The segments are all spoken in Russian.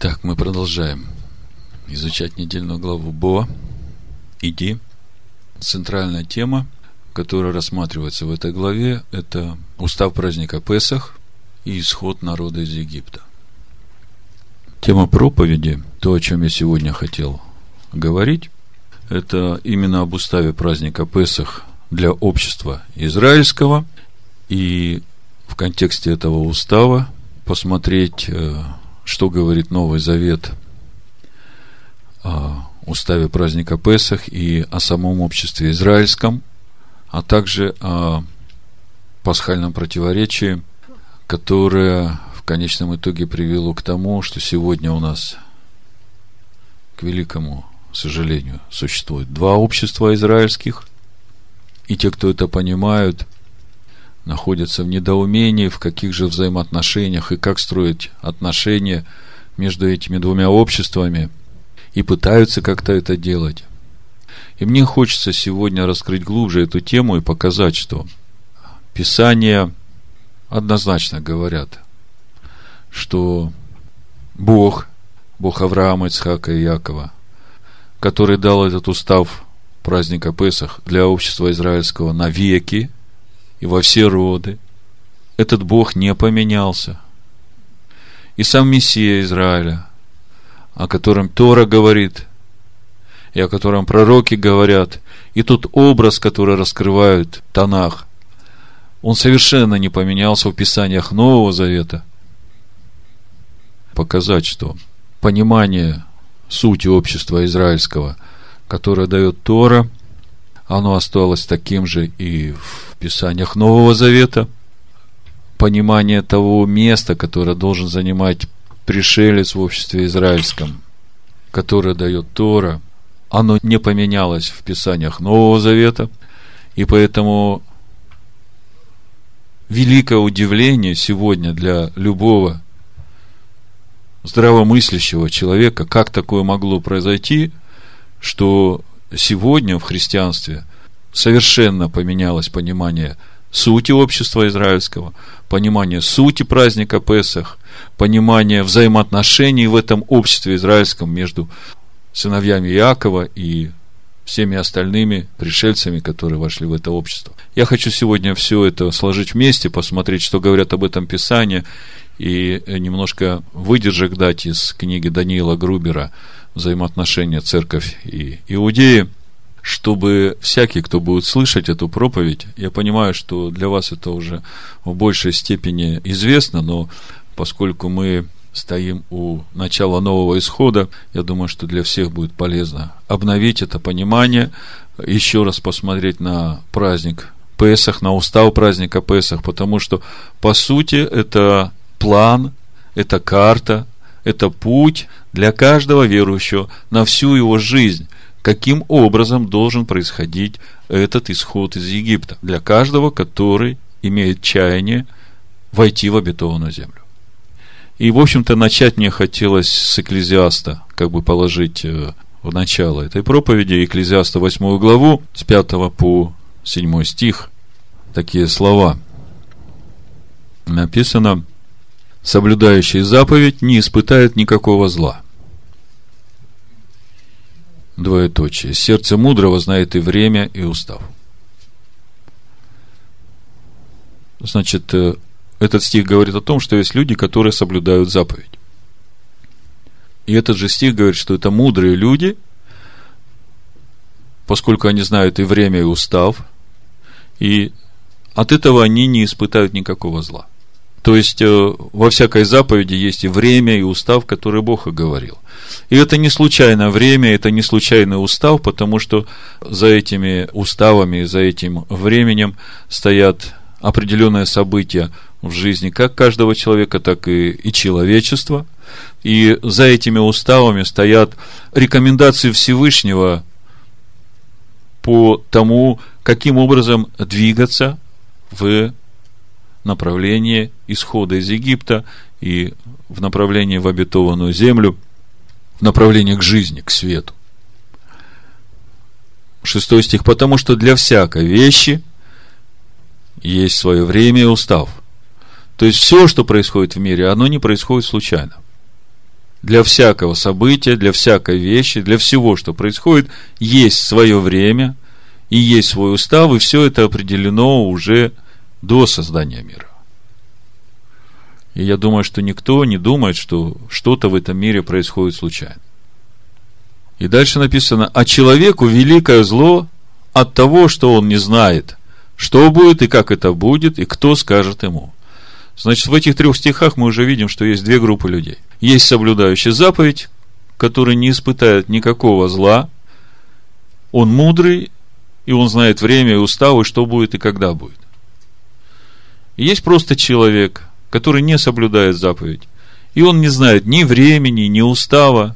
Так, мы продолжаем изучать недельную главу БО, ИДИ. Центральная тема, которая рассматривается в этой главе, это устав праздника Песах и исход народа из Египта. Тема проповеди, то, о чем я сегодня хотел говорить, это именно об уставе праздника Песах для общества израильского. И в контексте этого устава посмотреть, что говорит Новый Завет о уставе праздника Песах и о самом обществе израильском, а также о пасхальном противоречии, которое в конечном итоге привело к тому, что сегодня у нас, к великому сожалению, существует два общества израильских, и те, кто это понимают, находятся в недоумении, в каких же взаимоотношениях и как строить отношения между этими двумя обществами, и пытаются как-то это делать. И мне хочется сегодня раскрыть глубже эту тему и показать, что Писания однозначно говорят, что Бог Авраама, Ицхака и Якова, который дал этот устав праздника Песах для общества израильского навеки и во все роды, этот Бог не поменялся. И сам Мессия Израиля, о котором Тора говорит, и о котором пророки говорят, и тот образ, который раскрывают Танах, он совершенно не поменялся в Писаниях Нового Завета. Показать, что понимание сути общества израильского, которое дает Тора, оно осталось таким же и в Писаниях Нового Завета. Понимание того места, которое должен занимать пришелец в обществе израильском, которое дает Тора, оно не поменялось в Писаниях Нового Завета. И поэтому великое удивление сегодня для любого здравомыслящего человека, как такое могло произойти, что сегодня в христианстве совершенно поменялось понимание сути общества израильского, понимание сути праздника Песах, понимание взаимоотношений в этом обществе израильском между сыновьями Иакова и всеми остальными пришельцами, которые вошли в это общество. Я хочу сегодня все это сложить вместе, посмотреть, что говорят об этом Писания, и немножко выдержек дать из книги Даниила Грубера «Взаимоотношения Церковь и Иудеи», чтобы всякий, кто будет слышать эту проповедь, я понимаю, что для вас это уже в большей степени известно, но поскольку мы стоим у начала нового исхода, я думаю, что для всех будет полезно обновить это понимание, еще раз посмотреть на праздник Песах, на устав праздника Песах, потому что, по сути, это план, это карта, это путь для каждого верующего на всю его жизнь. Каким образом должен происходить этот исход из Египта для каждого, который имеет чаяние войти в обетованную землю. И, в общем-то, начать мне хотелось с Экклезиаста, как бы положить в начало этой проповеди, Экклезиаста 8 главу, с 5 по 7 стих, такие слова. Написано: «Соблюдающий заповедь не испытает никакого зла». Двоеточие. «Сердце мудрого знает и время, и устав». Значит, этот стих говорит о том, что есть люди, которые соблюдают заповедь. И этот же стих говорит, что это мудрые люди, поскольку они знают и время, и устав, и от этого они не испытают никакого зла. То есть, во всякой заповеди есть и время, и устав, который Бог оговорил. И это не случайное время, это не случайный устав, потому что за этими уставами, за этим временем стоят определенные события в жизни как каждого человека, так и человечества. И за этими уставами стоят рекомендации Всевышнего по тому, каким образом двигаться в направлении исхода из Египта и в направлении в обетованную землю, в направлении к жизни, к свету. 6 стих. «Потому что для всякой вещи есть свое время и устав». То есть все, что происходит в мире, оно не происходит случайно. Для всякого события, для всякой вещи, для всего, что происходит, есть свое время и есть свой устав, и все это определено уже до создания мира. И я думаю, что никто не думает, что что-то в этом мире происходит случайно. И дальше написано: а человеку великое зло от того, что он не знает, что будет и как это будет, и кто скажет ему. Значит, в этих трех стихах мы уже видим, что есть две группы людей. Есть соблюдающий заповедь, который не испытает никакого зла. Он мудрый, и он знает время и уставы, что будет и когда будет. И есть просто человек, который не соблюдает заповедь, и он не знает ни времени, ни устава,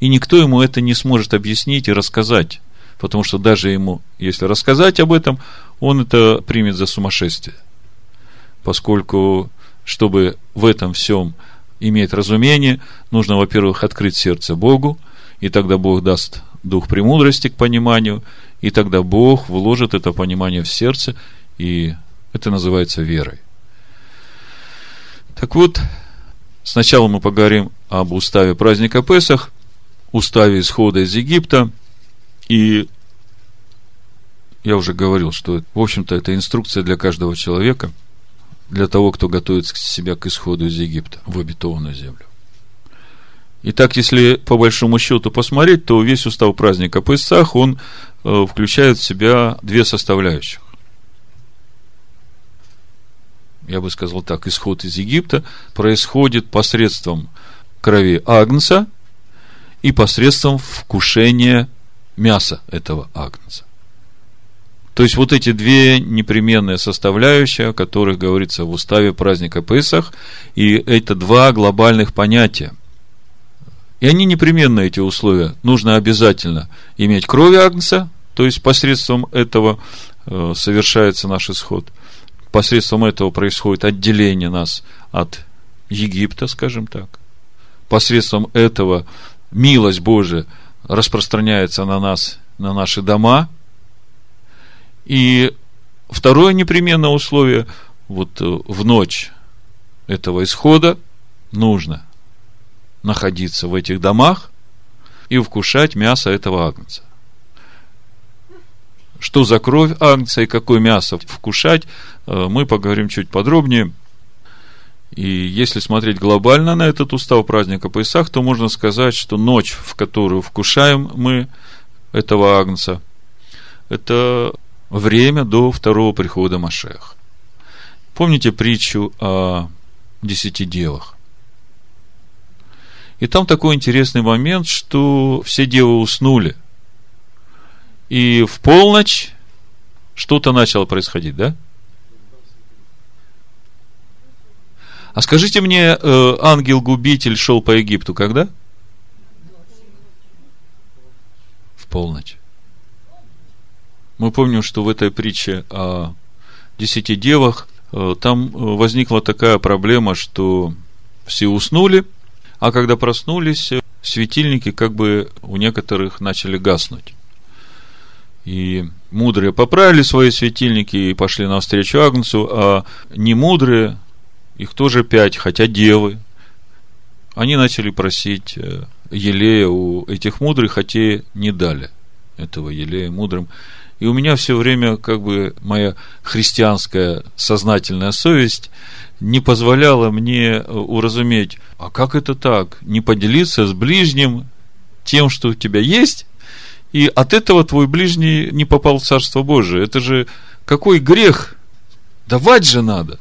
и никто ему это не сможет объяснить и рассказать, потому что даже ему, если рассказать об этом, он это примет за сумасшествие. Поскольку, чтобы в этом всем иметь разумение, нужно, во-первых, открыть сердце Богу, и тогда Бог даст дух премудрости к пониманию, и тогда Бог вложит это понимание в сердце, и это называется верой. Так вот, сначала мы поговорим об уставе праздника Песах, уставе исхода из Египта, и я уже говорил, что, в общем-то, это инструкция для каждого человека, для того, кто готовит себя к исходу из Египта в обетованную землю. Итак, если по большому счету посмотреть, то весь устав праздника Песах, он включает в себя две составляющих. Я бы сказал так: исход из Египта происходит посредством крови агнца и посредством вкушения мяса этого агнца. То есть вот эти две непременные составляющие, о которых говорится в уставе праздника Песах, и это два глобальных понятия. И они непременны, эти условия. Нужно обязательно иметь кровь агнца, то есть посредством этого совершается наш исход. Посредством этого происходит отделение нас от Египта, скажем так. Посредством этого милость Божия распространяется на нас, на наши дома. И второе непременное условие: вот в ночь этого исхода нужно находиться в этих домах и вкушать мясо этого агнца. Что за кровь агнца и какое мясо вкушать, мы поговорим чуть подробнее. И если смотреть глобально на этот устав праздника Песах, то можно сказать, что ночь, в которую вкушаем мы этого агнца, это время до второго прихода Машеха. Помните притчу о 10 девах? И там такой интересный момент, что все девы уснули. И в полночь что-то начало происходить, да? А скажите мне, ангел-губитель шел по Египту когда? В полночь. Мы помним, что в этой притче о 10 девах там возникла такая проблема, что все уснули, а когда проснулись, светильники как бы у некоторых начали гаснуть. И мудрые поправили свои светильники и пошли навстречу агнцу, а немудрые, их тоже 5, хотя девы, они начали просить елея у этих мудрых, хотя не дали этого елея мудрым. И у меня все время как бы моя христианская сознательная совесть не позволяла мне уразуметь, а как это так, не поделиться с ближним тем, что у тебя есть, и от этого твой ближний не попал в Царство Божие. Это же какой грех? Давать же надо.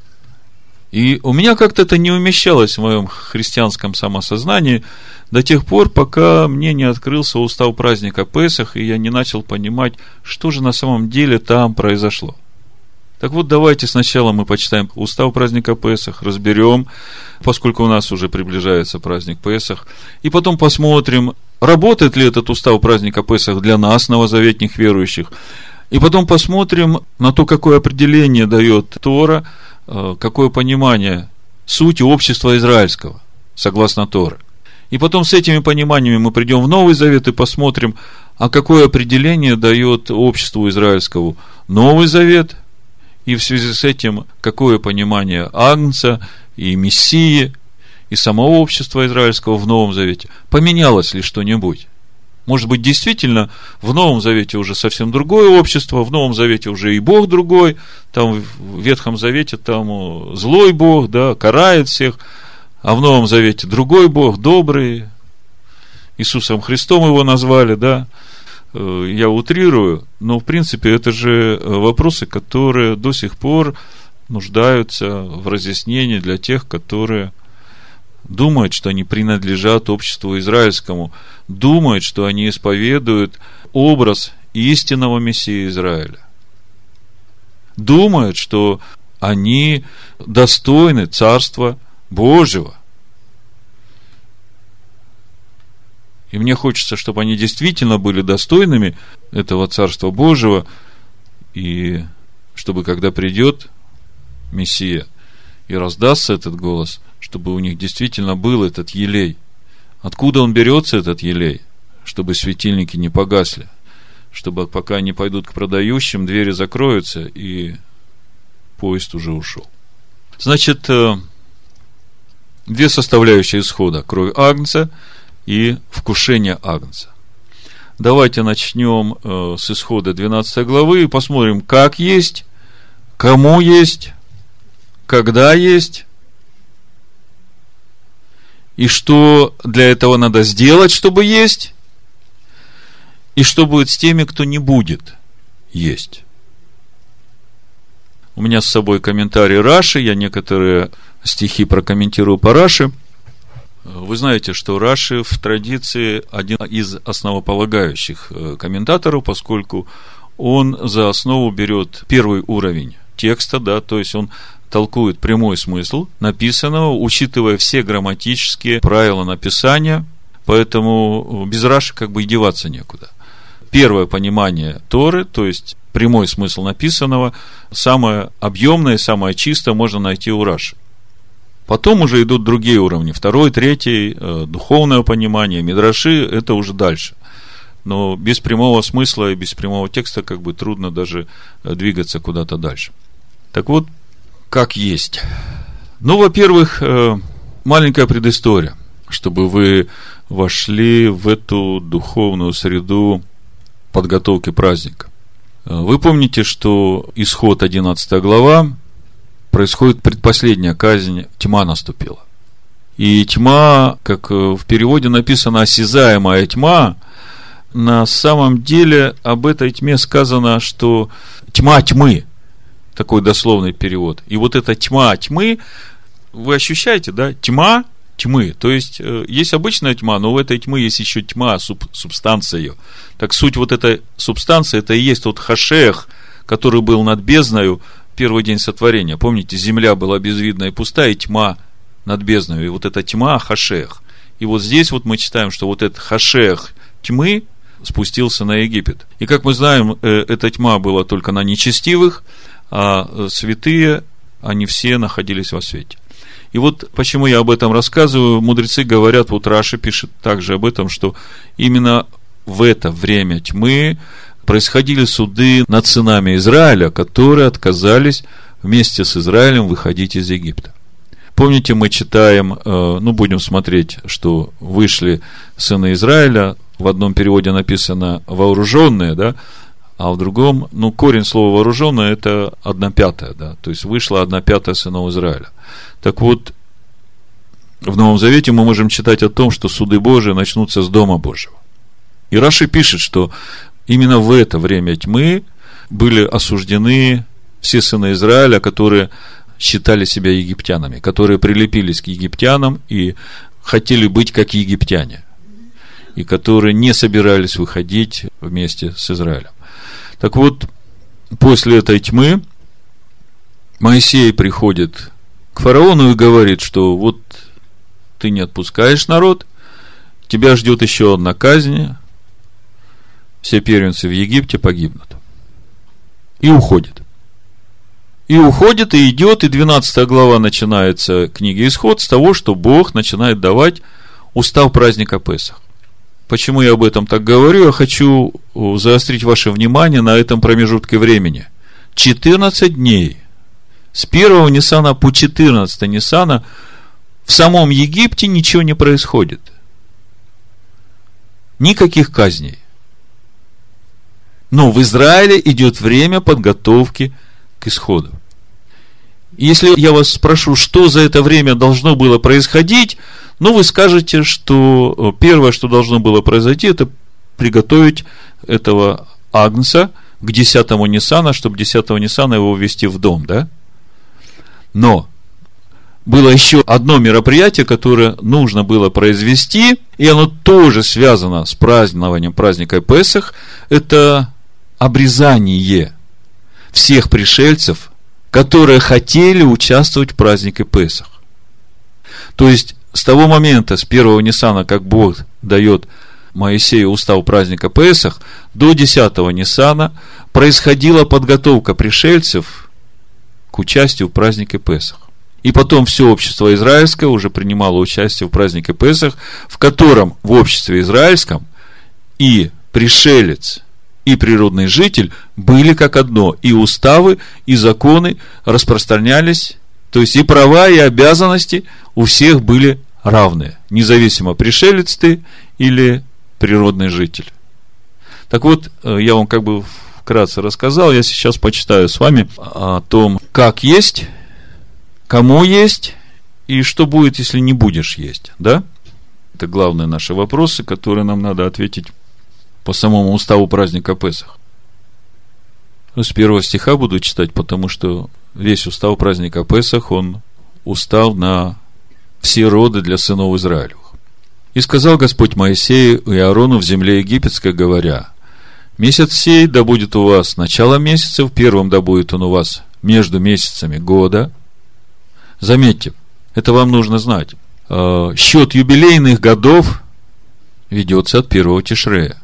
И у меня как-то это не умещалось в моем христианском самосознании до тех пор, пока мне не открылся устав праздника Песах, и я не начал понимать, что же на самом деле там произошло. Так вот, давайте сначала мы почитаем устав праздника Песах, разберем, поскольку у нас уже приближается праздник Песах, и потом посмотрим, работает ли этот устав праздника Песах для нас, новозаветных верующих, и потом посмотрим на то, какое определение дает Тора, какое понимание сути общества израильского, согласно Торе. И потом с этими пониманиями мы придем в Новый Завет и посмотрим, а какое определение дает обществу израильскому Новый Завет, и в связи с этим, какое понимание Агнца и Мессии, и самого общества израильского в Новом Завете, поменялось ли что-нибудь? Может быть, действительно, в Новом Завете уже совсем другое общество, в Новом Завете уже и Бог другой, там в Ветхом Завете там злой Бог, да, карает всех, а в Новом Завете другой Бог, добрый, Иисусом Христом его назвали, да. Я утрирую, но в принципе это же вопросы, которые до сих пор нуждаются в разъяснении для тех, которые думают, что они принадлежат обществу израильскому, думают, что они исповедуют образ истинного Мессии Израиля, думают, что они достойны Царства Божьего. И мне хочется, чтобы они действительно были достойными этого Царства Божьего, и чтобы, когда придет Мессия и раздастся этот голос, чтобы у них действительно был этот елей. Откуда он берется, этот елей? Чтобы светильники не погасли, чтобы пока они пойдут к продающим, двери закроются, и поезд уже ушел. Значит, две составляющие исхода: кровь Агнца и вкушение Агнца. Давайте начнем с исхода 12 главы и посмотрим, как есть, кому есть, когда есть, и что для этого надо сделать, чтобы есть, и что будет с теми, кто не будет есть. У меня с собой комментарий Раши, я некоторые стихи прокомментирую по Раши. Вы знаете, что Раши в традиции один из основополагающих комментаторов, поскольку он за основу берет первый уровень текста, да, то есть он толкует прямой смысл написанного, учитывая все грамматические правила написания, поэтому без Раши как бы и деваться некуда. Первое понимание Торы, то есть прямой смысл написанного, самое объемное, самое чистое можно найти у Раши. Потом уже идут другие уровни, второй, третий, духовное понимание, мидраши, это уже дальше. Но без прямого смысла и без прямого текста как бы трудно даже двигаться куда-то дальше. Так вот, как есть. Ну, во-первых, маленькая предыстория, чтобы вы вошли в эту духовную среду подготовки праздника. Вы помните, что Исход 11 глава, происходит предпоследняя казнь, тьма наступила. И тьма, как в переводе написано, осязаемая тьма, на самом деле об этой тьме сказано, что тьма тьмы, такой дословный перевод. И вот эта тьма тьмы, вы ощущаете, да, тьма тьмы. То есть, есть обычная тьма, но в этой тьмы есть еще тьма, субстанция ее. Так суть вот этой субстанции, это и есть тот Хашех, который был над бездною, первый день сотворения. Помните, земля была безвидна и пуста, и тьма над бездной. И вот эта тьма Хашех. И вот здесь вот мы читаем, что вот этот Хашех тьмы спустился на Египет. И как мы знаем, эта тьма была только на нечестивых, а святые, они все находились во свете. И вот почему я об этом рассказываю. Мудрецы говорят, вот Раши пишет также об этом, что именно в это время тьмы происходили суды над сынами Израиля, которые отказались вместе с Израилем выходить из Египта. Помните, мы читаем, будем смотреть, что вышли сыны Израиля, в одном переводе написано вооруженные, да, а в другом, корень слова вооруженные это 1/5, да, то есть вышла 1/5 сынов Израиля. Так вот, в Новом Завете мы можем читать о том, что суды Божии начнутся с Дома Божьего. И Раши пишет, что именно в это время тьмы были осуждены все сыны Израиля, которые считали себя египтянами, которые прилепились к египтянам и хотели быть как египтяне, и которые не собирались выходить вместе с Израилем. Так вот, после этой тьмы Моисей приходит к фараону и говорит, что вот ты не отпускаешь народ, тебя ждет еще одна казнь, все первенцы в Египте погибнут. И уходит. И уходит, и идет, и 12 глава начинается книги Исход с того, что Бог начинает давать устав праздника Песах. Почему я об этом так говорю? Я хочу заострить ваше внимание на этом промежутке времени. 14 дней. С 1 Нисана по 14 Нисана в самом Египте ничего не происходит. Никаких казней. Но в Израиле идет время подготовки к исходу. Если я вас спрошу, что за это время должно было происходить, ну, вы скажете, что первое, что должно было произойти, это приготовить этого агнца к 10-му Нисана, чтобы 10-го Нисана его ввести в дом, да? Но было еще одно мероприятие, которое нужно было произвести, и оно тоже связано с празднованием праздника Песах. Это обрезание всех пришельцев, которые хотели участвовать в празднике Песах. То есть, с того момента, с 1-го Нисана, как Бог дает Моисею устав праздника Песах, до 10-го Нисана происходила подготовка пришельцев к участию в празднике Песах. И потом все общество израильское уже принимало участие в празднике Песах, в котором в обществе израильском и пришелец, и природный житель были как одно. И уставы, и законы распространялись, то есть и права, и обязанности у всех были равны, независимо, пришелец ты или природный житель. Так вот, я вам как бы вкратце рассказал, я сейчас почитаю с вами о том, как есть, кому есть и что будет, если не будешь есть, да? Это главные наши вопросы, которые нам надо ответить по самому уставу праздника Песах. С 1 стиха буду читать, потому что весь устав праздника Песах, он устав на все роды для сынов Израилевых. «И сказал Господь Моисею и Аарону в земле египетской, говоря: месяц сей да будет у вас начало месяцев, первым да будет он у вас между месяцами года». Заметьте, это вам нужно знать. Счет юбилейных годов ведется от первого Тишрея.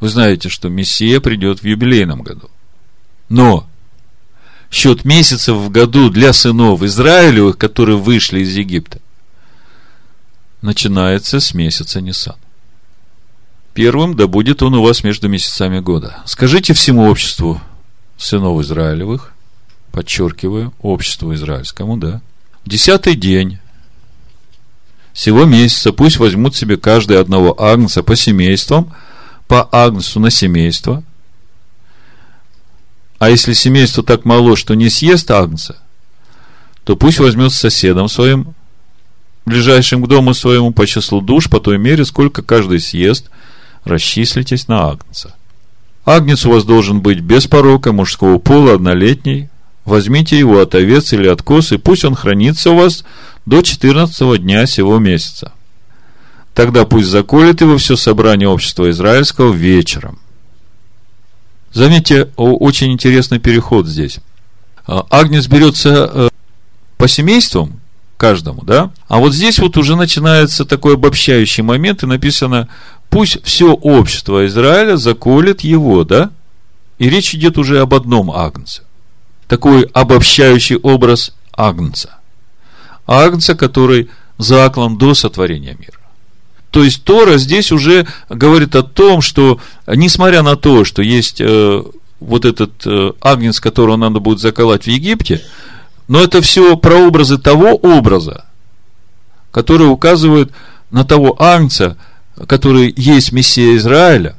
Вы знаете, что Мессия придет в юбилейном году. Но счет месяцев в году для сынов Израилевых, которые вышли из Египта, начинается с месяца Нисан. Первым да будет он у вас между месяцами года. Скажите всему обществу сынов Израилевых, подчеркиваю, обществу израильскому, да. 10-й день сего месяца пусть возьмут себе каждый одного агнца по семействам, по агнцу на семейство. А если семейство так мало, что не съест агнца, то пусть возьмет с соседом своим, ближайшим к дому своему, по числу душ, по той мере, сколько каждый съест, расчислитесь на агнца. Агнец у вас должен быть без порока, мужского пола, однолетний. Возьмите его от овец или от коз, и пусть он хранится у вас до 14-го дня сего месяца. Тогда пусть заколет его все собрание общества израильского вечером. Заметьте, очень интересный переход здесь. Агнец берется по семействам каждому, да? А вот здесь вот уже начинается такой обобщающий момент, и написано: пусть все общество Израиля заколет его, да? И речь идет уже об одном агнце. Такой обобщающий образ агнца. Агнца, который заклан до сотворения мира. То есть Тора здесь уже говорит о том, что несмотря на то, что есть вот этот агнец, которого надо будет заколоть в Египте, но это все прообразы того образа, который указывает на того агнца, который есть Мессия Израиля,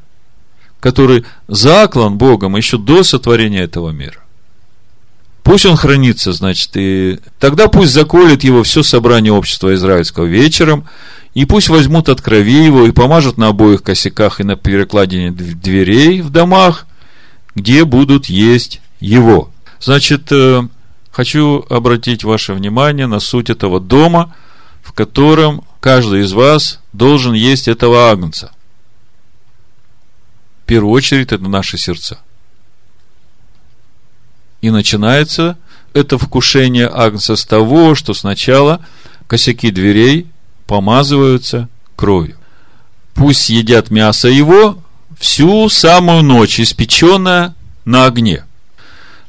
который заклан Богом еще до сотворения этого мира. Пусть он хранится, значит, и тогда пусть заколет его все собрание общества израильского вечером, и пусть возьмут от крови его и помажут на обоих косяках и на перекладине дверей в домах, где будут есть его. Значит, хочу обратить ваше внимание на суть этого дома, в котором каждый из вас должен есть этого агнца. В первую очередь, это наши сердца. И начинается это вкушение агнца с того, что сначала косяки дверей помазываются кровью. Пусть едят мясо его всю самую ночь, испеченное на огне.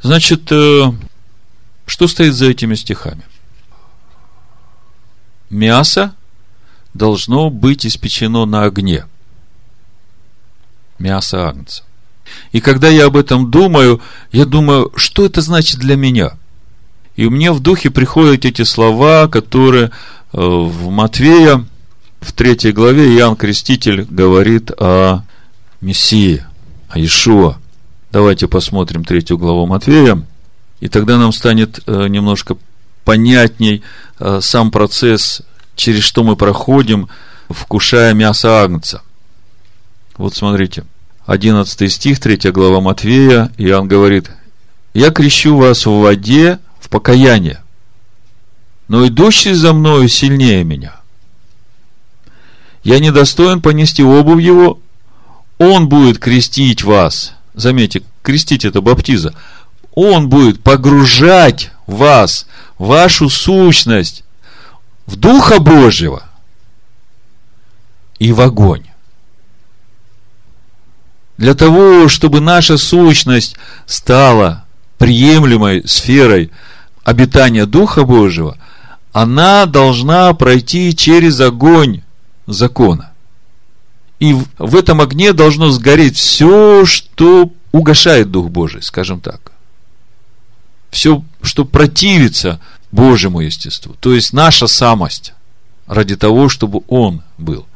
Значит, что стоит за этими стихами? Мясо должно быть испечено на огне. Мясо агнца. И когда я об этом думаю, я думаю, что это значит для меня? И мне в духе приходят эти слова, которые в Матфея, в 3 главе, Иоанн Креститель говорит о Мессии, о Иешуа. Давайте посмотрим 3 главу Матфея, и тогда нам станет немножко понятней сам процесс, через что мы проходим, вкушая мясо Агнца. Вот смотрите, 11 стих, 3 глава Матфея, Иоанн говорит: «Я крещу вас в воде в покаяние, но идущий за мною сильнее меня. Я не достоин понести обувь его, он будет крестить вас». Заметьте, крестить — это баптиза. Он будет погружать вас, вашу сущность, в Духа Божьего и в огонь. Для того, чтобы наша сущность стала приемлемой сферой обитания Духа Божьего, она должна пройти через огонь закона. И в этом огне должно сгореть все, что угошает Дух Божий, скажем так. Все, что противится Божьему естеству. То есть наша самость, ради того, чтобы Он был.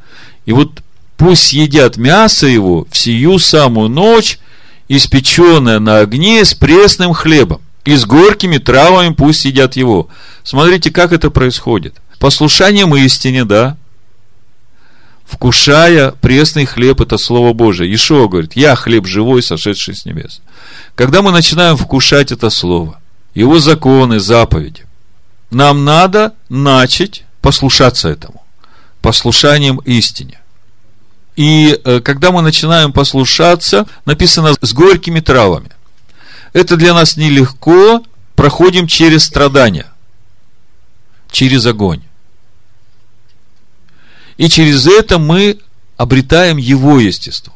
И вот пусть едят мясо его в сию самую ночь, испеченное на огне с пресным хлебом, и с горькими травами пусть едят его. Смотрите, как это происходит. Послушанием истине, да? Вкушая пресный хлеб, это Слово Божие. Иешуа говорит: «Я хлеб живой, сошедший с небес». Когда мы начинаем вкушать это Слово, его законы, заповеди, нам надо начать послушаться этому, послушанием истине. И когда мы начинаем послушаться, написано: «с горькими травами». Это для нас нелегко, проходим через страдания, через огонь. И через это мы обретаем его естество.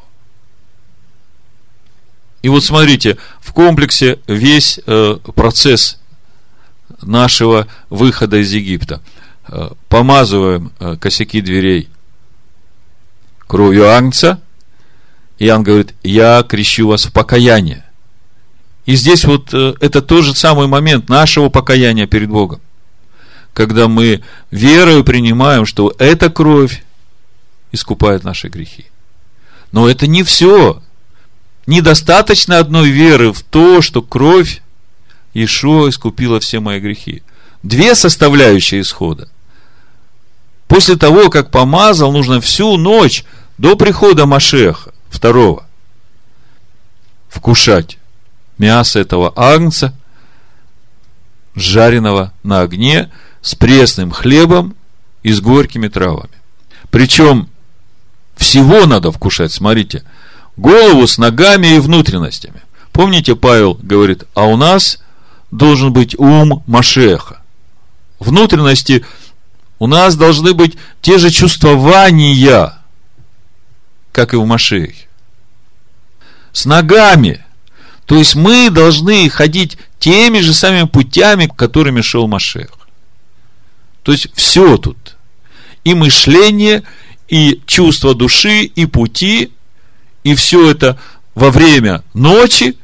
И вот смотрите, в комплексе весь процесс нашего выхода из Египта. Помазываем косяки дверей кровью Агнца. Иоанн говорит: «Я крещу вас в покаяние». И здесь вот это тот же самый момент нашего покаяния перед Богом, когда мы верою принимаем, что эта кровь искупает наши грехи. Но это не все. Недостаточно одной веры в то, что кровь Иешуа искупила все мои грехи. Две составляющие исхода. После того, как помазал, нужно всю ночь до прихода Машеха, второго, вкушать мясо этого агнца, жареного на огне, с пресным хлебом и с горькими травами. Причем всего надо вкушать, смотрите, голову с ногами и внутренностями. Помните, Павел говорит: а у нас должен быть ум Машеха. Внутренности у нас должны быть те же чувствования, как и в Машехе. С ногами. То есть мы должны ходить теми же самыми путями, которыми шел Машех. То есть все тут. И мышление, и чувство души, и пути, и все это во время ночи,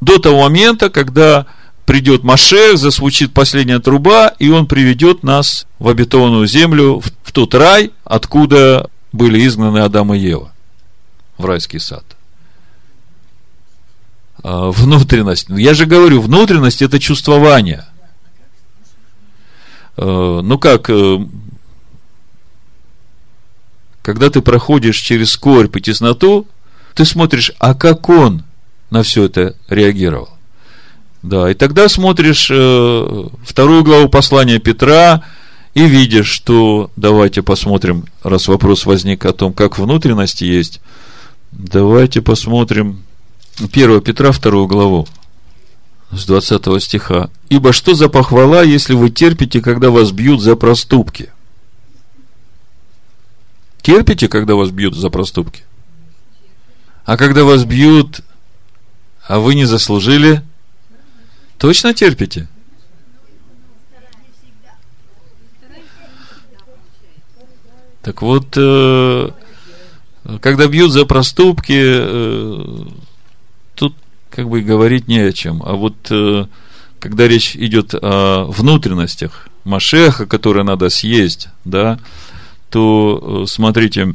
до того момента, когда придет Машех, зазвучит последняя труба, и он приведет нас в обетованную землю, в тот рай, откуда были изгнаны Адам и Ева, в райский сад. Внутренность. Я же говорю, внутренность — это чувствование. Ну как, когда ты проходишь через скорбь и тесноту, ты смотришь, а как он на все это реагировал. Да, и тогда смотришь вторую главу послания Петра и видишь, что, давайте посмотрим, раз вопрос возник о том, как внутренность есть, давайте посмотрим 1 Петра, 2 главу, с 20 стиха. «Ибо что за похвала, если вы терпите, когда вас бьют за проступки?» Терпите, когда вас бьют за проступки? А когда вас бьют, а вы не заслужили, точно терпите? Так вот, когда бьют за проступки, тут как бы говорить не о чем. А вот когда речь идет о внутренностях, Машеха, который надо съесть, да, то смотрите,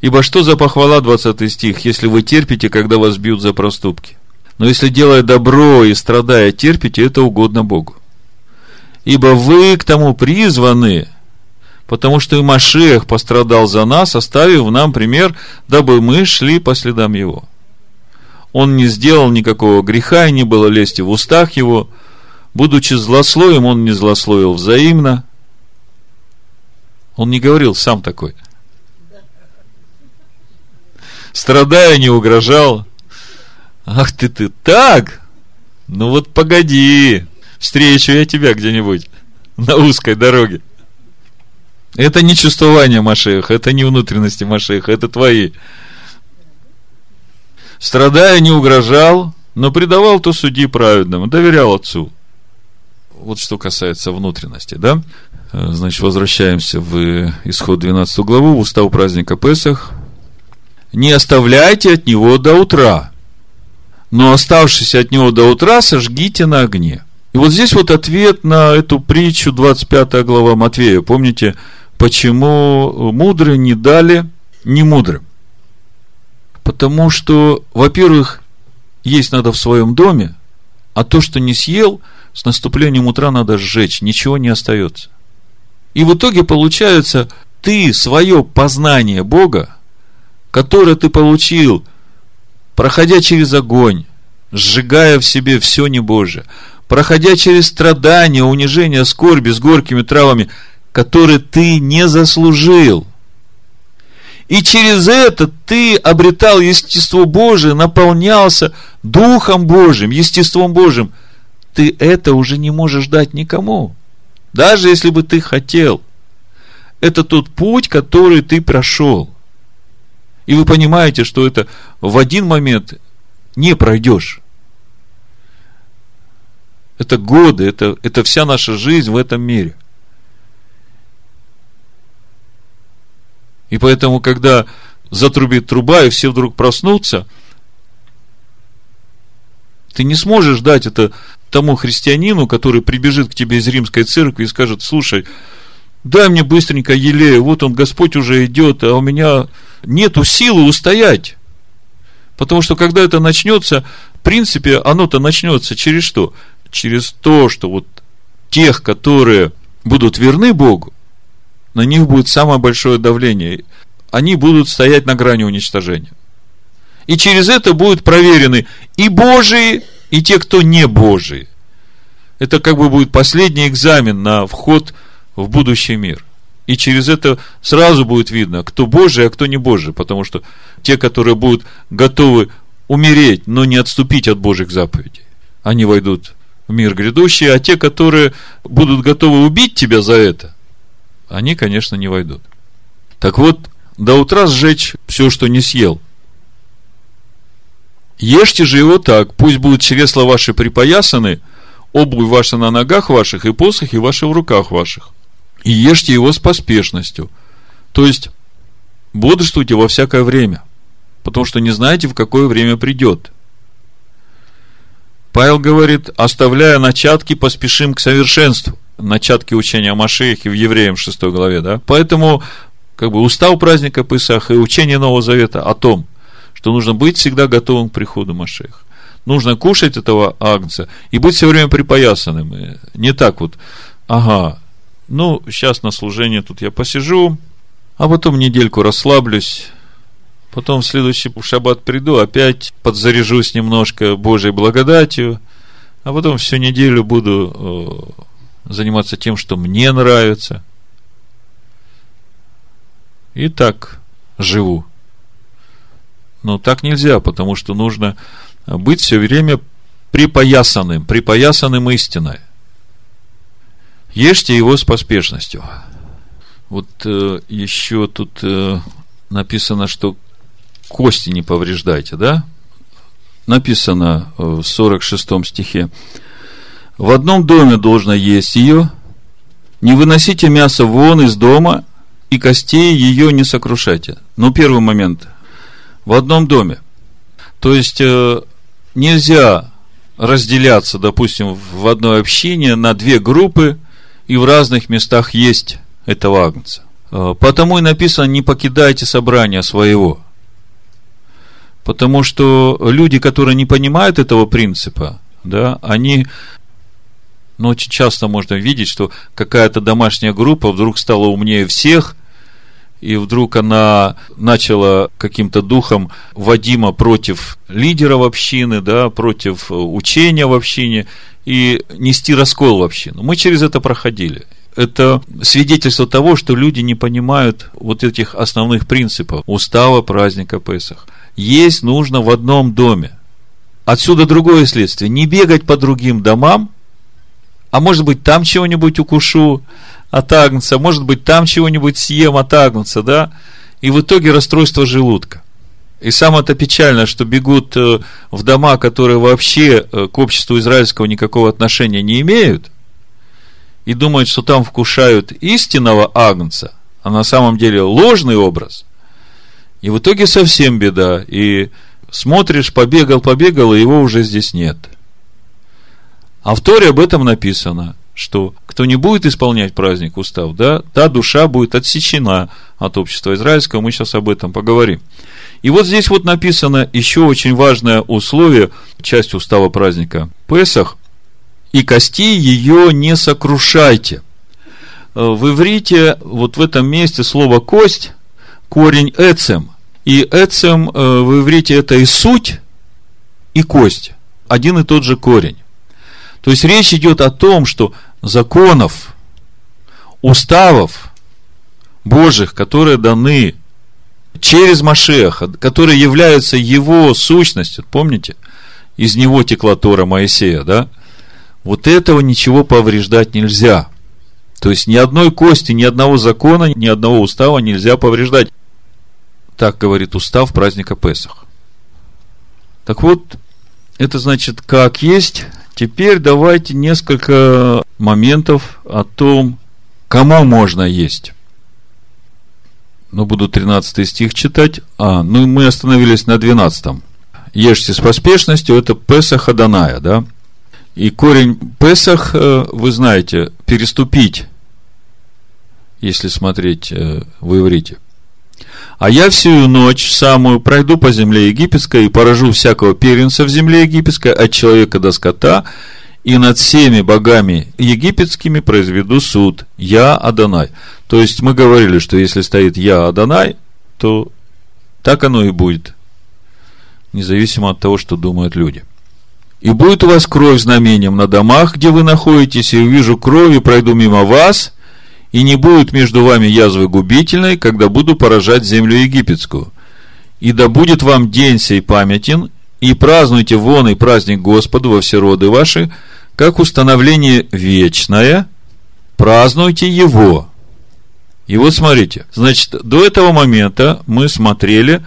ибо что за похвала, 20 стих, если вы терпите, когда вас бьют за проступки? Но если, делая добро и страдая, терпите, это угодно Богу. Ибо вы к тому призваны, потому что и Машиах пострадал за нас, оставив нам пример, дабы мы шли по следам его. Он не сделал никакого греха, и не было лести в устах его. Будучи злословим, он не злословил взаимно. Он не говорил, сам такой. Страдая, не угрожал. Ах ты так? Ну вот погоди, встречу я тебя где-нибудь на узкой дороге. Это не чувствование Машеха, это не внутренности Машеха, это твои. Страдая, не угрожал, но предавал то суди праведному, доверял отцу. Вот что касается внутренности, да? Значит, возвращаемся в Исход 12 главу, в устав праздника Песах. Не оставляйте от него до утра, но оставшись от него до утра, сожгите на огне. И вот здесь вот ответ на эту притчу, 25 глава Матфея. Помните, почему мудрые не дали немудрым? Потому что, во-первых, есть надо в своем доме, а то, что не съел, с наступлением утра надо сжечь, ничего не остается. И в итоге получается, ты свое познание Бога, которое ты получил, проходя через огонь, сжигая в себе все небожие, проходя через страдания, унижения, скорби с горькими травами, которые ты не заслужил. И через это ты обретал естество Божие, наполнялся Духом Божьим, естеством Божьим. Ты это уже не можешь дать никому, даже если бы ты хотел. Это тот путь, который ты прошел. И вы понимаете, что это в один момент не пройдешь. Это годы, это вся наша жизнь в этом мире. И поэтому, когда затрубит труба, и все вдруг проснутся, ты не сможешь дать это тому христианину, который прибежит к тебе из римской церкви и скажет: слушай, дай мне быстренько елея, вот он, Господь уже идет, а у меня нету силы устоять. Потому что, когда это начнется, в принципе, оно-то начнется через что? Через то, что вот тех, которые будут верны Богу, на них будет самое большое давление. Они будут стоять на грани уничтожения. И через это будут проверены и Божии, и те, кто не Божии. Это как бы будет последний экзамен на вход в будущий мир. И через это сразу будет видно, кто Божий, а кто не Божий. Потому что те, которые будут готовы умереть, но не отступить от Божьих заповедей, они войдут в мир грядущий, а те, которые будут готовы убить тебя за это, они, конечно, не войдут. Так вот, до утра сжечь все, что не съел. Ешьте же его так: пусть будут чресла ваши припоясаны, обувь ваша на ногах ваших, и посохи ваши в руках ваших. И ешьте его с поспешностью. То есть, бодрствуйте во всякое время, потому что не знаете, в какое время придет. Павел говорит: оставляя начатки, поспешим к совершенству. Начатки учения о Машиахе в Евреям 6 главе, да? Поэтому, как бы, устав праздника Песах и учение Нового Завета о том, что нужно быть всегда готовым к приходу Машиаха. Нужно кушать этого агнца и быть все время припоясанным. Не так вот: ага, ну, сейчас на служении тут я посижу, а потом недельку расслаблюсь, потом в следующий шаббат приду, опять подзаряжусь немножко Божьей благодатью, а потом всю неделю буду заниматься тем, что мне нравится. И так живу. Но так нельзя, потому что нужно быть все время припоясанным, припоясанным истиной. Ешьте его с поспешностью. Вот еще тут написано, что кости не повреждайте, да? Написано в 46 стихе: в одном доме должно есть ее, не выносите мясо вон из дома, и костей ее не сокрушайте. Ну, первый момент. В одном доме. То есть, нельзя разделяться, допустим, в одной общине на две группы и в разных местах есть этого агнца. Потому и написано: не покидайте собрания своего. Потому что люди, которые не понимают этого принципа, да, они, ну, очень часто можно видеть, что какая-то домашняя группа вдруг стала умнее всех, и вдруг она начала каким-то духом Вадима против лидера общины, да, против учения в общине, и нести раскол в общину. Мы через это проходили. Это свидетельство того, что люди не понимают вот этих основных принципов устава праздника Песах. Есть нужно в одном доме. Отсюда другое следствие. Не бегать по другим домам, а может быть там чего-нибудь укушу от агнца, может быть там чего-нибудь съем от агнца, да? И в итоге расстройство желудка. И самое-то печальное, что бегут в дома, которые вообще к обществу израильского никакого отношения не имеют, и думают, что там вкушают истинного агнца, а на самом деле ложный образ. И в итоге совсем беда. И смотришь, побегал, и его уже здесь нет. А в Торе об этом написано, что кто не будет исполнять праздник, устав, да, та душа будет отсечена от общества израильского. Мы сейчас об этом поговорим. И вот здесь вот написано еще очень важное условие, часть устава праздника Песах: и кости ее не сокрушайте. В иврите вот в этом месте слово кость, корень эцем. И эцем в иврите это и суть, и кость. Один и тот же корень. То есть речь идет о том, что законов, уставов Божьих, которые даны через Машеха, которые являются его сущностью. Помните, из него текла Тора Моисея, да? Вот этого ничего повреждать нельзя. То есть ни одной кости, ни одного закона, ни одного устава нельзя повреждать. Так говорит устав праздника Песах. Так вот, это значит, как есть. Теперь давайте несколько моментов о том, кому можно есть. Ну, буду 13 стих читать. Мы остановились на 12. Ешьте с поспешностью, это Песах Адоная, да? И корень Песах, вы знаете, переступить, если смотреть в иврите. А я всю ночь самую пройду по земле египетской и поражу всякого первенца в земле египетской, от человека до скота, и над всеми богами египетскими произведу суд. Я Адонай. То есть мы говорили, что если стоит Я Адонай, то так оно и будет, независимо от того, что думают люди. И будет у вас кровь знамением на домах, где вы находитесь, и увижу кровь, и пройду мимо вас, и не будет между вами язвы губительной, когда буду поражать землю египетскую. И да будет вам день сей памятен, и празднуйте вон и праздник Господу во все роды ваши, как установление вечное, празднуйте его. И вот смотрите, значит, до этого момента мы смотрели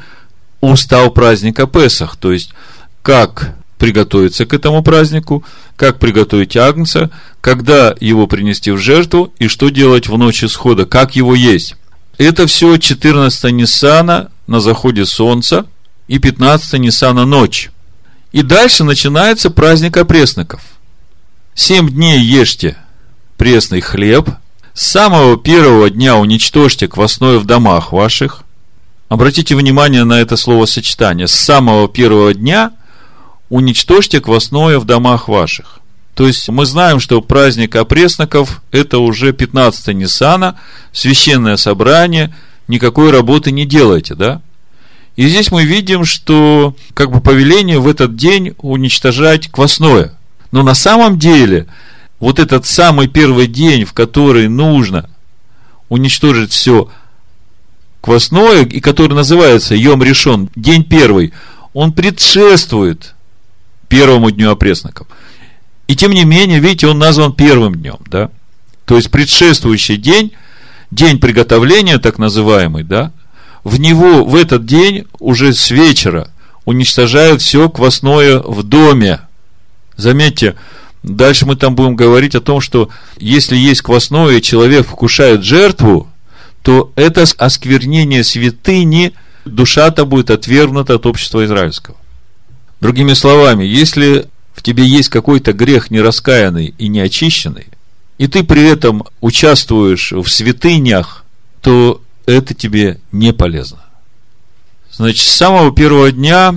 устав праздника Песах, то есть как приготовиться к этому празднику, как приготовить агнца, когда его принести в жертву и что делать в ночь исхода, как его есть. Это все 14 Нисана на заходе солнца и 15 Нисана ночь. И дальше начинается праздник опресноков. 7 дней ешьте пресный хлеб, с самого первого дня уничтожьте квасное в домах ваших. Обратите внимание на это словосочетание: с самого первого дня уничтожьте квасное в домах ваших. То есть мы знаем, что праздник опресноков — это уже 15 Нисана, священное собрание, никакой работы не делайте, да? И здесь мы видим, что как бы повеление в этот день уничтожать квасное. Но на самом деле вот этот самый первый день, в который нужно уничтожить все квасное, и который называется Йом Ришон, день первый, он предшествует первому дню опресноков. И тем не менее, видите, он назван первым днем, да? То есть предшествующий день, день приготовления, так называемый, да? В него, в этот день, уже с вечера уничтожают все квасное в доме. Заметьте, дальше мы там будем говорить о том, что если есть квасное, и человек вкушает жертву, то это осквернение святыни, душа-то будет отвергнута от общества израильского. Другими словами, если в тебе есть какой-то грех нераскаянный и неочищенный, и ты при этом участвуешь в святынях, то это тебе не полезно. Значит, с самого первого дня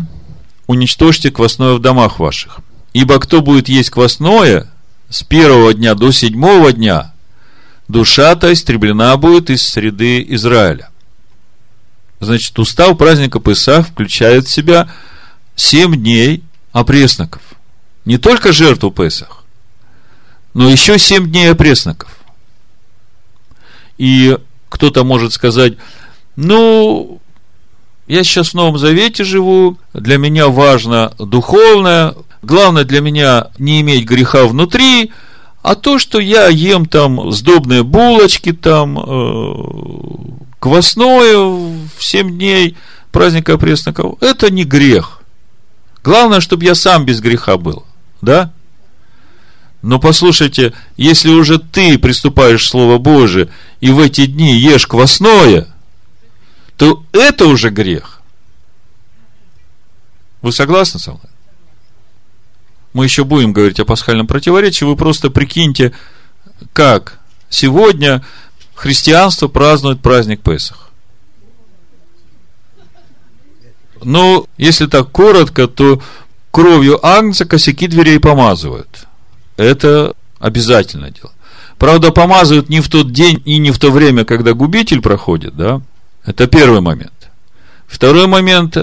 уничтожьте квасное в домах ваших. Ибо кто будет есть квасное с первого дня до седьмого дня, душа-то истреблена будет из среды Израиля. Значит, устав праздника Песах включает в себя 7 дней опресноков. Не только жертву Песах, но еще 7 дней опресноков. И кто-то может сказать: ну, я сейчас в Новом Завете живу, для меня важно духовное, главное для меня не иметь греха внутри, а то, что я ем там сдобные булочки, там квасное в 7 дней праздника опресноков, это не грех. Главное, чтобы я сам без греха был, да? Но послушайте, если уже ты приступаешь к Слову Божию и в эти дни ешь квасное, то это уже грех. Вы согласны со мной? Мы еще будем говорить о пасхальном противоречии. Вы просто прикиньте, как сегодня христианство празднует праздник Песах. Но если так коротко, то кровью Агнца косяки дверей помазывают. Это обязательное дело. Правда, помазывают не в тот день и не в то время, когда губитель проходит, да? Это первый момент. Второй момент.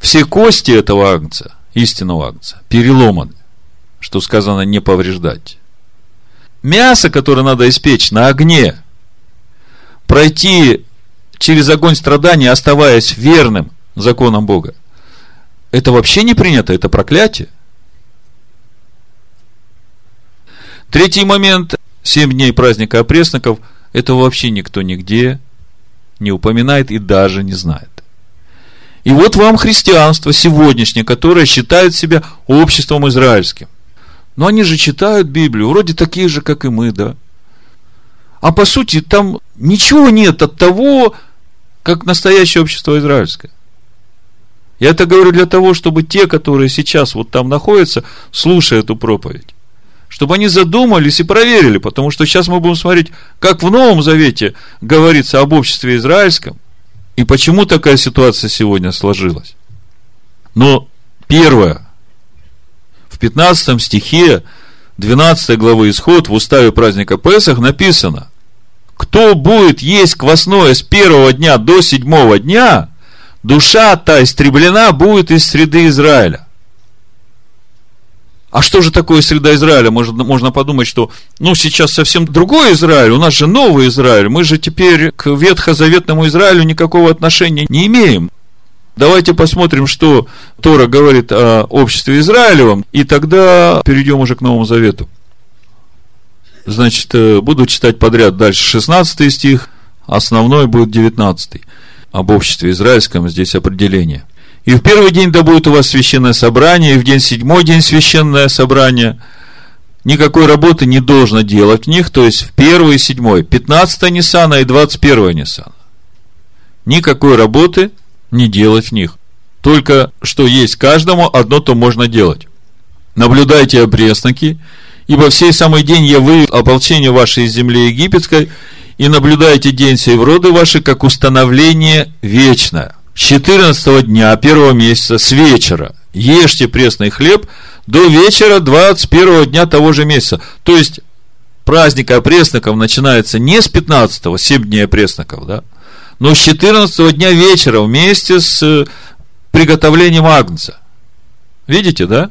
Все кости этого Агнца, истинного Агнца, переломаны, что сказано не повреждать. Мясо, которое надо испечь на огне, пройти через огонь страдания, оставаясь верным законам Бога, это вообще не принято, это проклятие. Третий момент. 7 дней праздника опресноков. Это вообще никто нигде не упоминает и даже не знает. И вот вам христианство сегодняшнее, которое считает себя обществом израильским. Но они же читают Библию, вроде такие же, как и мы, да? А по сути там ничего нет от того, как настоящее общество израильское. Я это говорю для того, чтобы те, которые сейчас вот там находятся, слушая эту проповедь, чтобы они задумались и проверили, потому что сейчас мы будем смотреть, как в Новом Завете говорится об обществе израильском и почему такая ситуация сегодня сложилась. Но первое, в 15 стихе 12 главы Исход в уставе праздника Песах написано: кто будет есть квасное с первого дня до седьмого дня, душа та истреблена будет из среды Израиля. А что же такое среда Израиля? Можно подумать, что ну сейчас совсем другой Израиль, у нас же новый Израиль, мы же теперь к ветхозаветному Израилю никакого отношения не имеем. Давайте посмотрим, что Тора говорит о обществе Израилевом, и тогда перейдем уже к Новому Завету. Значит, буду читать подряд дальше 16 стих, основной будет 19. Об обществе израильском здесь определение. И в первый день да будет у вас священное собрание, и в день седьмой день священное собрание. Никакой работы не должно делать в них, то есть в первый и седьмой, 15 Нисана и 21 Нисана. Никакой работы не делать в них. Только что есть каждому, одно то можно делать. Наблюдайте опресноки, ибо в сей самый день я вывел ополчение ваше из земли египетской, и наблюдайте день сей в роды ваши, как установление вечное. 14 дня первого месяца с вечера ешьте пресный хлеб до вечера 21 дня того же месяца. То есть праздник опресноков начинается не с 15-го, 7 дней опресноков, да, но с 14 дня вечера вместе с приготовлением агнца. Видите, да?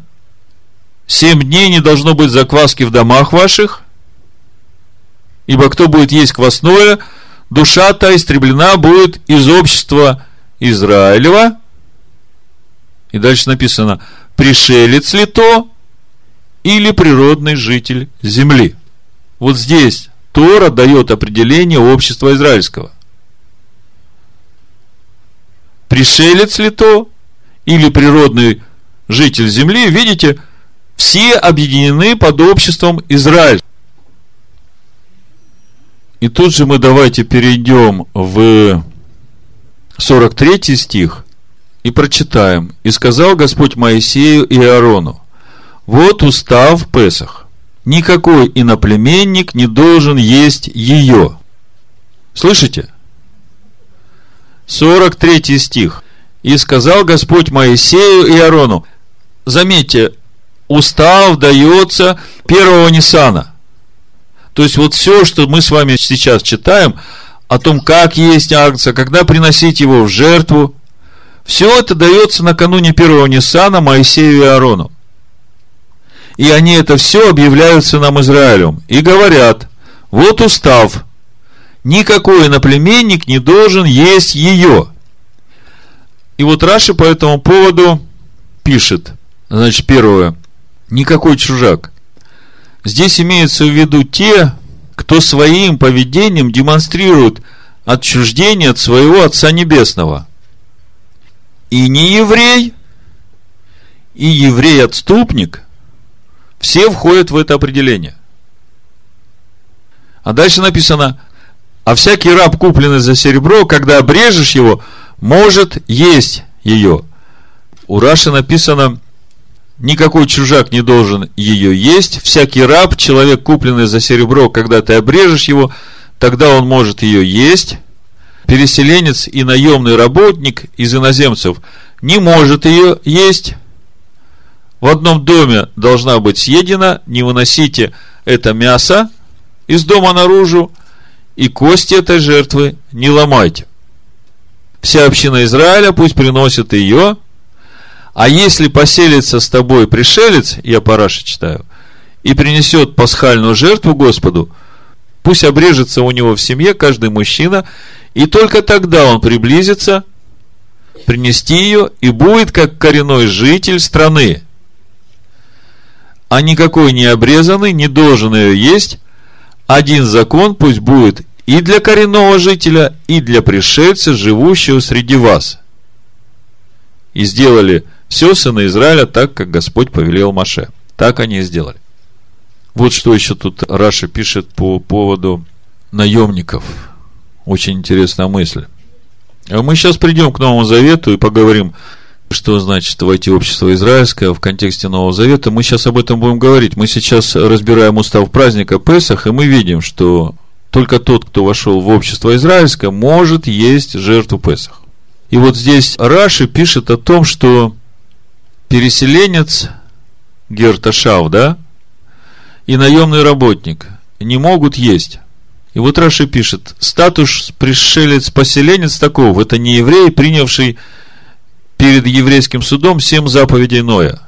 7 дней не должно быть закваски в домах ваших, ибо кто будет есть квасное, душа та истреблена будет из общества Израилева. И дальше написано: пришелец ли то или природный житель земли. Вот здесь Тора дает определение общества израильского. Пришелец ли то или природный житель земли. Видите, все объединены под обществом Израиль. И тут же мы давайте перейдем в 43 стих и прочитаем. И сказал Господь Моисею и Аарону: вот устав Песах, никакой иноплеменник не должен есть ее. Слышите? 43 стих. «И сказал Господь Моисею и Аарону». Заметьте, устав дается первого Нисана. То есть вот все, что мы с вами сейчас читаем, о том, как есть агнца, когда приносить его в жертву, все это дается накануне первого Нисана Моисею и Аарону. И они это все объявляют сынам Израилевым и говорят: вот устав, никакой иноплеменник не должен есть ее. И вот Раши по этому поводу пишет, значит, первое, никакой чужак. Здесь имеется в виду те, кто своим поведением демонстрирует отчуждение от своего Отца Небесного. И не еврей, и еврей-отступник, все входят в это определение. А дальше написано: а всякий раб, купленный за серебро, когда обрежешь его, может есть ее. У Раши написано: никакой чужак не должен ее есть. Всякий раб, человек, купленный за серебро, когда ты обрежешь его, тогда он может ее есть. Переселенец и наемный работник из иноземцев не может ее есть. В одном доме должна быть съедена, не выносите это мясо из дома наружу, и кости этой жертвы не ломайте. Вся община Израиля пусть приносит ее, а если поселится с тобой пришелец, я по Раши читаю, и принесет пасхальную жертву Господу, пусть обрежется у него в семье каждый мужчина, и только тогда он приблизится принести ее и будет как коренной житель страны. А никакой не обрезанный не должен ее есть. Один закон пусть будет и для коренного жителя, и для пришельца, живущего среди вас. И сделали все сыны Израиля так, как Господь повелел Моше. Так они и сделали. Вот что еще тут Раши пишет по поводу наемников. Очень интересная мысль. А мы сейчас придем к Новому Завету и поговорим, что значит войти в общество израильское в контексте Нового Завета. Мы сейчас об этом будем говорить. Мы сейчас разбираем устав праздника Песах, и мы видим, что только тот, кто вошел в общество израильское, может есть жертву Песах. И вот здесь Раши пишет о том, что переселенец, герташав, да, и наемный работник не могут есть. И вот Раши пишет: статус пришелец-поселенец таков, это не еврей, принявший перед еврейским судом 7 заповедей Ноя,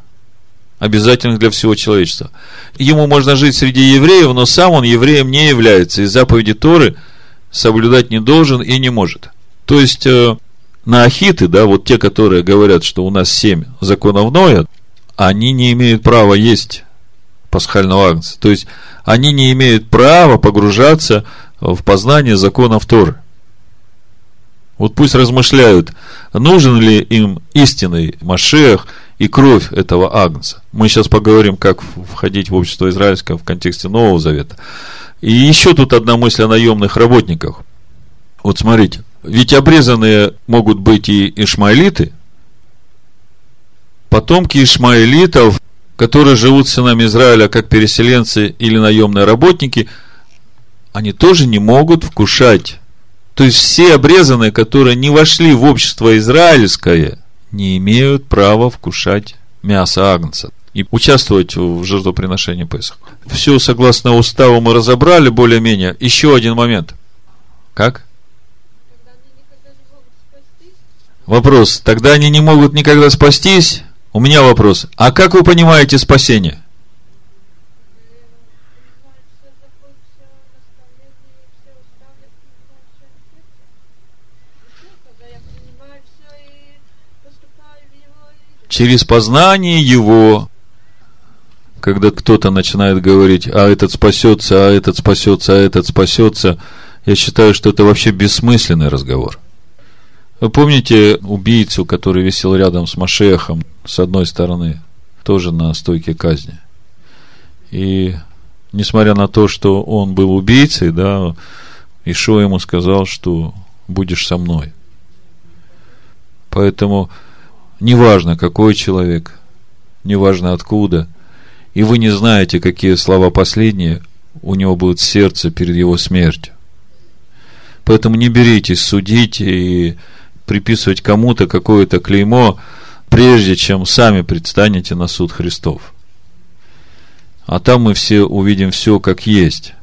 обязательных для всего человечества. Ему можно жить среди евреев, но сам он евреем не является, и заповеди Торы соблюдать не должен и не может. То есть, наахиты, да, вот те, которые говорят, что у нас 7 законов Ноя, они не имеют права есть пасхального агнца. То есть, они не имеют права погружаться в познание законов Торы. Вот пусть размышляют, нужен ли им истинный Машех и кровь этого агнца. Мы сейчас поговорим, как входить в общество израильское в контексте Нового Завета. И еще тут одна мысль о наемных работниках. Вот смотрите, ведь обрезанные могут быть и ишмаэлиты, потомки ишмаэлитов, которые живут с сынами Израиля как переселенцы или наемные работники, они тоже не могут вкушать. То есть все обрезанные, которые не вошли в общество израильское, не имеют права вкушать мясо агнца и участвовать в жертвоприношении Песах. Все согласно уставу мы разобрали более-менее. Еще один момент. Как? Вопрос. Тогда они не могут никогда спастись? У меня вопрос. А как вы понимаете спасение? Через познание его, когда кто-то начинает говорить: а этот спасется, а этот спасется, а этот спасется, я считаю, что это вообще бессмысленный разговор. Вы помните убийцу, который висел рядом с Машехом, с одной стороны, тоже на стойке казни? И несмотря на то, что он был убийцей, да, Ишо ему сказал, что будешь со мной. Поэтому неважно, какой человек, неважно откуда, и вы не знаете, какие слова последние у него будут в сердце перед его смертью. Поэтому не беритесь судить и приписывать кому-то какое-то клеймо, прежде чем сами предстанете на суд Христов. А там мы все увидим все как есть.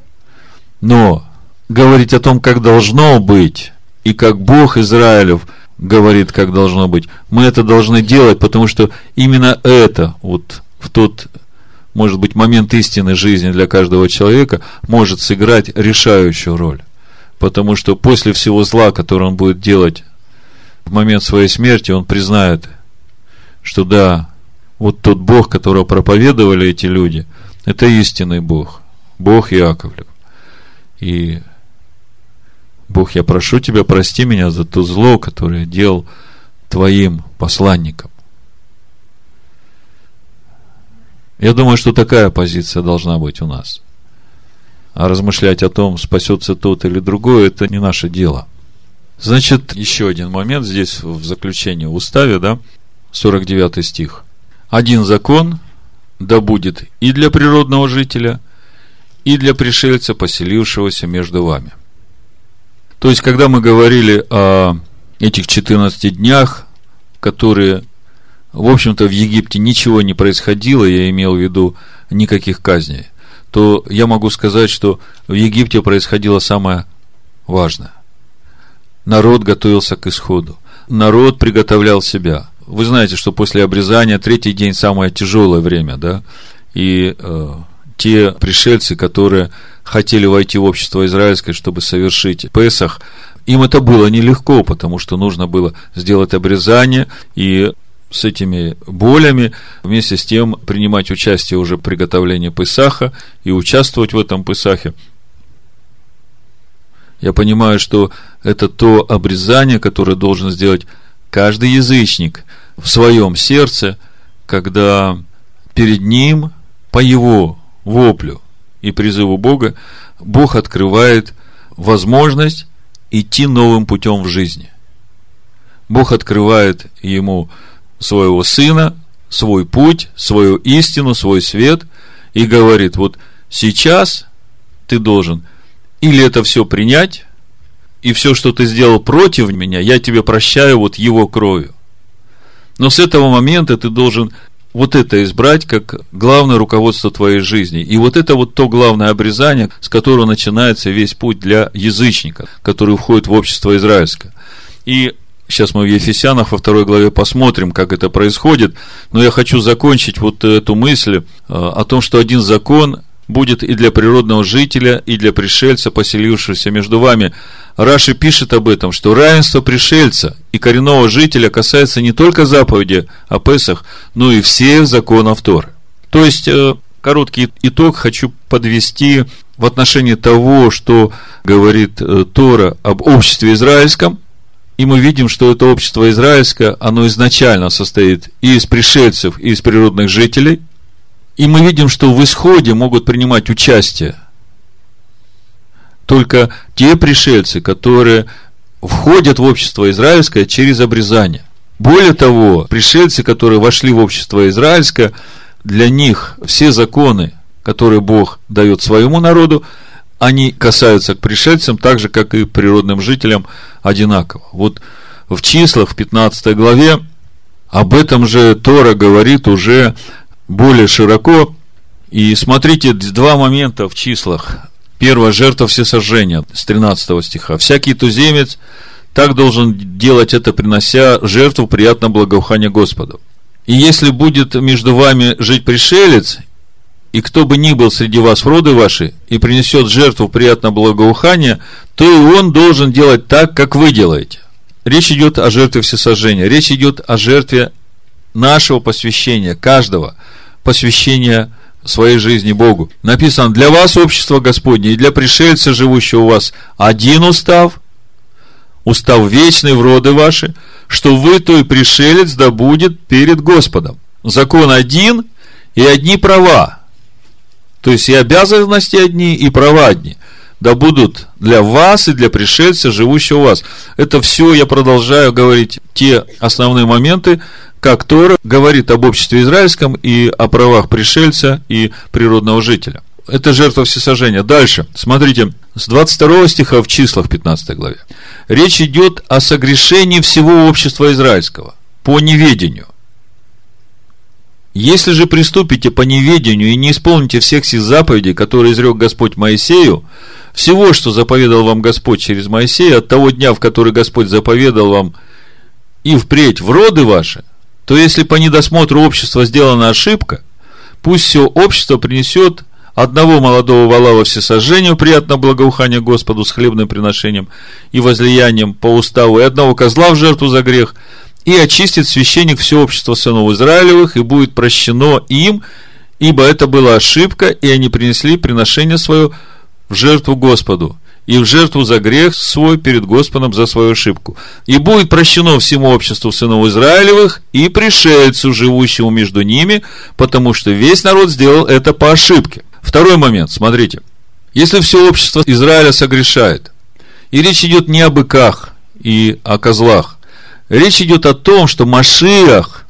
Но говорить о том, как должно быть, и как Бог Израилев говорит, как должно быть, мы это должны делать, потому что именно это вот в тот, может быть, момент истинной жизни для каждого человека может сыграть решающую роль. Потому что после всего зла, которое он будет делать в момент своей смерти, он признает, что да, вот тот Бог, которого проповедовали эти люди, это истинный Бог, Бог Яковлев. И Бог, я прошу тебя, прости меня за то зло, которое я делал твоим посланникам. Я думаю, что такая позиция должна быть у нас. А размышлять о том, спасется тот или другой, это не наше дело. Значит, еще один момент здесь в заключении в уставе, да, 49 стих. Один закон да будет и для природного жителя, и для пришельца, поселившегося между вами. То есть, когда мы говорили о этих 14 днях, которые, в общем-то, в Египте ничего не происходило, я имел в виду никаких казней, то я могу сказать, что в Египте происходило самое важное. Народ готовился к исходу. Народ приготовлял себя. Вы знаете, что после обрезания третий день самое тяжелое время, да? И те пришельцы, которые хотели войти в общество израильское, чтобы совершить Песах, им это было нелегко, потому что нужно было сделать обрезание и с этими болями вместе с тем принимать участие уже в приготовлении Песаха и участвовать в этом Песахе. Я понимаю, что это то обрезание, которое должен сделать каждый язычник в своем сердце, когда перед ним, по его воплю и призыву Бога, Бог открывает возможность идти новым путем в жизни. Бог открывает ему своего сына, свой путь, свою истину, свой свет и говорит: вот сейчас ты должен или это все принять, и все, что ты сделал против меня, я тебе прощаю вот его кровью. Но с этого момента ты должен вот это избрать как главное руководство твоей жизни. И вот это вот то главное обрезание, с которого начинается весь путь для язычника, который входит в общество израильское. И сейчас мы в Ефесянах во 2 главе посмотрим, как это происходит. Но я хочу закончить вот эту мысль о том, что один закон будет и для природного жителя, и для пришельца, поселившегося между вами. Раши пишет об этом, что равенство пришельца и коренного жителя касается не только заповеди о Песах, но и всех законов Торы. То есть, короткий итог хочу подвести в отношении того, что говорит Тора об обществе израильском. И мы видим, что это общество израильское, оно изначально состоит и из пришельцев, и из природных жителей. И мы видим, что в исходе могут принимать участие только те пришельцы, которые входят в общество израильское через обрезание. Более того, пришельцы, которые вошли в общество израильское, для них все законы, которые Бог дает своему народу, они касаются к пришельцам так же, как и природным жителям одинаково. Вот в Числах, в 15 главе, об этом же Тора говорит уже более широко. И смотрите, два момента в Числах. Первая — жертва всесожжения, с 13 стиха. Всякий туземец так должен делать это, принося жертву приятного благоухания Господу. И если будет между вами жить пришелец, и кто бы ни был среди вас в роды ваши, и принесет жертву приятного благоухания, то и он должен делать так, как вы делаете. Речь идет о жертве всесожжения. Речь идет о жертве нашего посвящения, каждого посвящения своей жизни Богу. Написано: для вас общество Господне и для пришельца, живущего у вас, один устав, устав вечный в роды ваши, что вы, то и пришелец, да будет перед Господом. Закон один и одни права. То есть и обязанности одни, и права одни. Да будут для вас и для пришельца, живущего у вас. Это все я продолжаю говорить те основные моменты, как Тора говорит об обществе израильском и о правах пришельца и природного жителя. Это жертва всесожжения. Дальше, смотрите, с 22 стиха в Числах 15 главе. Речь идет о согрешении всего общества израильского по неведению. Если же приступите по неведению и не исполните всех сих заповедей, которые изрек Господь Моисею, всего, что заповедал вам Господь через Моисея, от того дня, в который Господь заповедал вам, и впредь в роды ваши, то если по недосмотру общества сделана ошибка, пусть все общество принесет одного молодого вала во всесожжению, приятно благоухание Господу, с хлебным приношением и возлиянием по уставу, и одного козла в жертву за грех, и очистит священник все общество сынов Израилевых, и будет прощено им, ибо это была ошибка, и они принесли приношение свое в жертву Господу, и в жертву за грех свой перед Господом за свою ошибку. И будет прощено всему обществу сынов Израилевых и пришельцу, живущему между ними, потому что весь народ сделал это по ошибке. Второй момент, смотрите. Если все общество Израиля согрешает, и речь идет не о быках и о козлах, речь идет о том, что Машиах,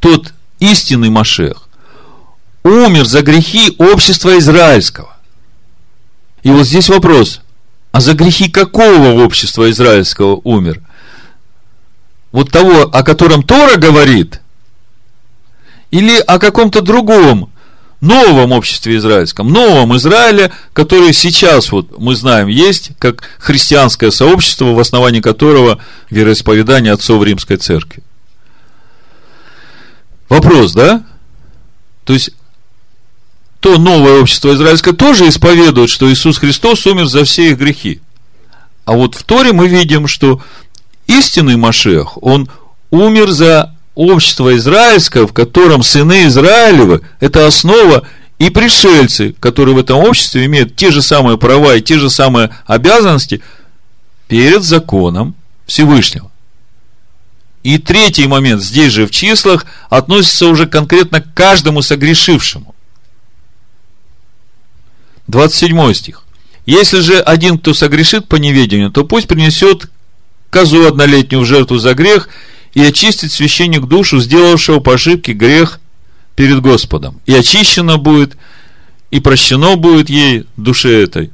тот истинный Машиах, умер за грехи общества израильского. И вот здесь вопрос, а за грехи какого общества израильского умер? Вот того, о котором Тора говорит, или о каком-то другом, новом обществе израильском, новом Израиле, который сейчас, вот мы знаем, есть, как христианское сообщество, в основании которого вероисповедание отцов Римской Церкви. Вопрос, да? То есть, то новое общество израильское тоже исповедует, что Иисус Христос умер за все их грехи. А вот в Торе мы видим, что истинный Машиах, он умер за общество израильское, в котором сыны Израилевы, это основа, и пришельцы, которые в этом обществе имеют те же самые права и те же самые обязанности перед законом Всевышнего. И третий момент, здесь же в Числах, относится уже конкретно к каждому согрешившему. 27 стих. Если же один, кто согрешит по неведению, то пусть принесет козу однолетнюю в жертву за грех, и очистит священник душу, сделавшего по ошибке грех перед Господом. И очищена будет, и прощено будет ей, душе этой.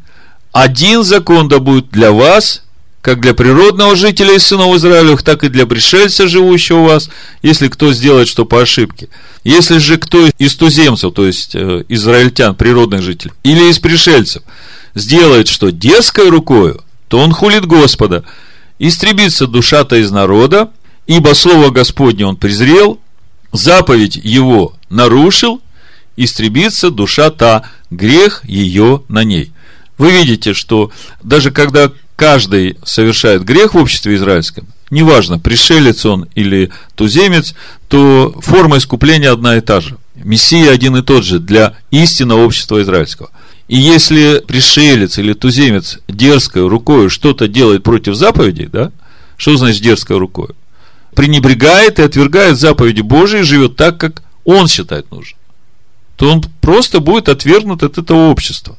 Один закон да будет для вас, как для природного жителя и сынов Израилевых, так и для пришельца, живущего у вас, если кто сделает что по ошибке. Если же кто из туземцев, то есть израильтян, природных жителей, или из пришельцев, сделает что дерзкой рукою, то он хулит Господа. Истребится душа-то из народа, ибо слово Господне он презрел, заповедь его нарушил, истребится душа-то, грех ее на ней. Вы видите, что даже когда каждый совершает грех в обществе израильском, неважно, пришелец он или туземец, то форма искупления одна и та же. Мессия один и тот же для истинного общества израильского. И если пришелец или туземец дерзкой рукой что-то делает против заповедей, да? Что значит дерзкой рукой? Пренебрегает и отвергает заповеди Божии, живет так, как он считает нужным, то он просто будет отвергнут от этого общества.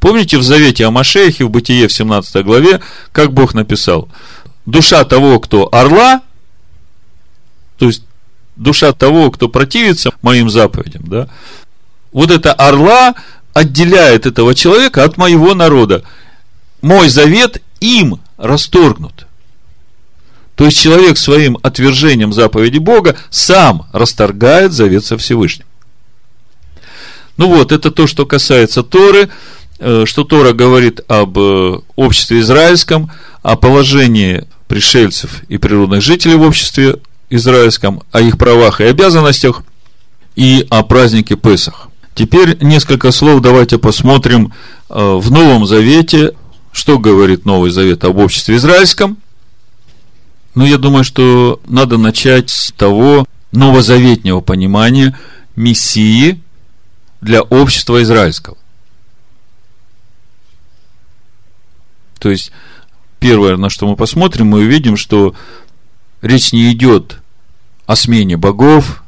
Помните в Завете о Машехе, в Бытие в 17 главе, как Бог написал: душа того, кто орла, то есть душа того, кто противится моим заповедям, да, вот эта орла отделяет этого человека от моего народа. Мой завет им расторгнут. То есть человек своим отвержением заповеди Бога сам расторгает завет со Всевышним. Ну вот, это то, что касается Торы, что Тора говорит об обществе израильском, о положении пришельцев и природных жителей в обществе израильском, о их правах и обязанностях, и о празднике Песах. Теперь несколько слов давайте посмотрим в Новом Завете, что говорит Новый Завет об обществе израильском. Ну, я думаю, что надо начать с того новозаветнего понимания Мессии для общества израильского. То есть, первое, на что мы посмотрим, мы увидим, что речь не идет о смене богов,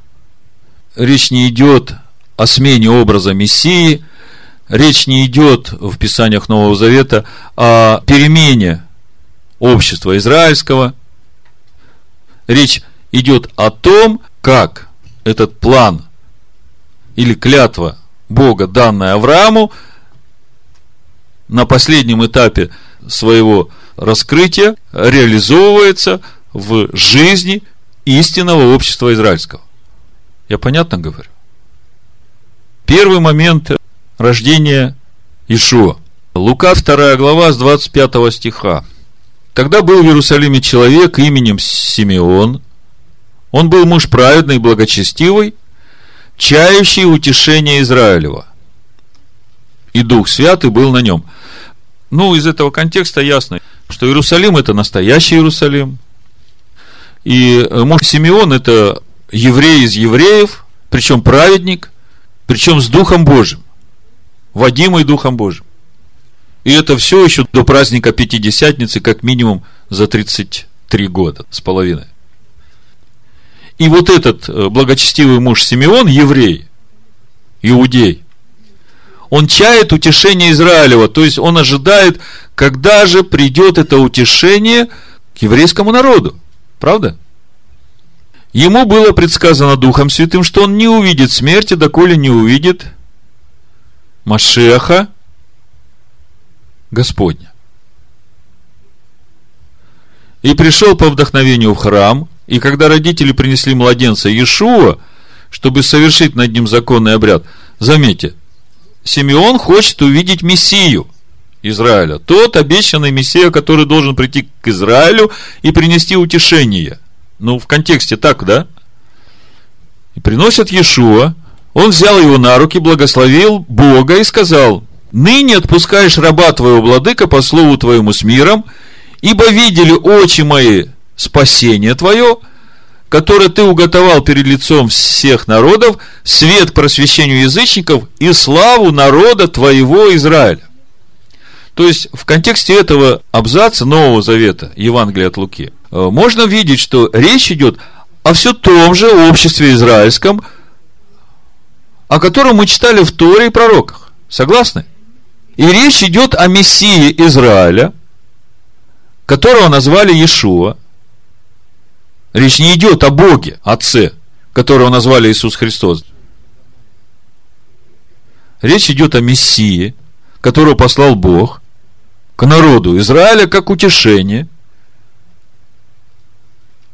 речь не идет о смене образа Мессии, речь не идет в Писаниях Нового Завета о перемене общества израильского, речь идет о том, как этот план или клятва Бога, данная Аврааму, на последнем этапе своего раскрытия реализовывается в жизни истинного общества израильского. Я понятно говорю? Первый момент рождения Иешуа. Лука 2 глава с 25 стиха. Тогда был в Иерусалиме человек именем Симеон. Он был муж праведный и благочестивый, чающий утешение Израилева. И Дух Святый был на нем. Ну, из этого контекста ясно, что Иерусалим – это настоящий Иерусалим. И муж Симеон – это еврей из евреев, причем праведник, причем с Духом Божьим, водимый Духом Божьим. И это все еще до праздника Пятидесятницы, как минимум за 33 года с половиной. И вот этот благочестивый муж Симеон, еврей, иудей, он чает утешение Израилева, то есть он ожидает, когда же придет это утешение к еврейскому народу. Правда? Ему было предсказано Духом Святым, что он не увидит смерти, доколе не увидит Машеха Господня. И пришел по вдохновению в храм, и когда родители принесли младенца Иешуа, чтобы совершить над ним законный обряд, заметьте, Симеон хочет увидеть Мессию Израиля, тот обещанный Мессия, который должен прийти к Израилю и принести утешение. Ну, в контексте так, да? И приносят Иешуа, он взял его на руки, благословил Бога и сказал: «Ныне отпускаешь раба твоего, владыка, по слову твоему с миром, ибо видели очи мои спасение твое, которое ты уготовал перед лицом всех народов, свет просвещению язычников и славу народа твоего Израиля». То есть, в контексте этого абзаца Нового Завета, Евангелия от Луки, можно видеть, что речь идет о все том же обществе израильском, о котором мы читали в Торе и пророках. Согласны? И речь идет о Мессии Израиля, которого назвали Иешуа. Речь не идет о Боге, Отце, которого назвали Иисус Христос. Речь идет о Мессии, которого послал Бог к народу Израиля как утешение,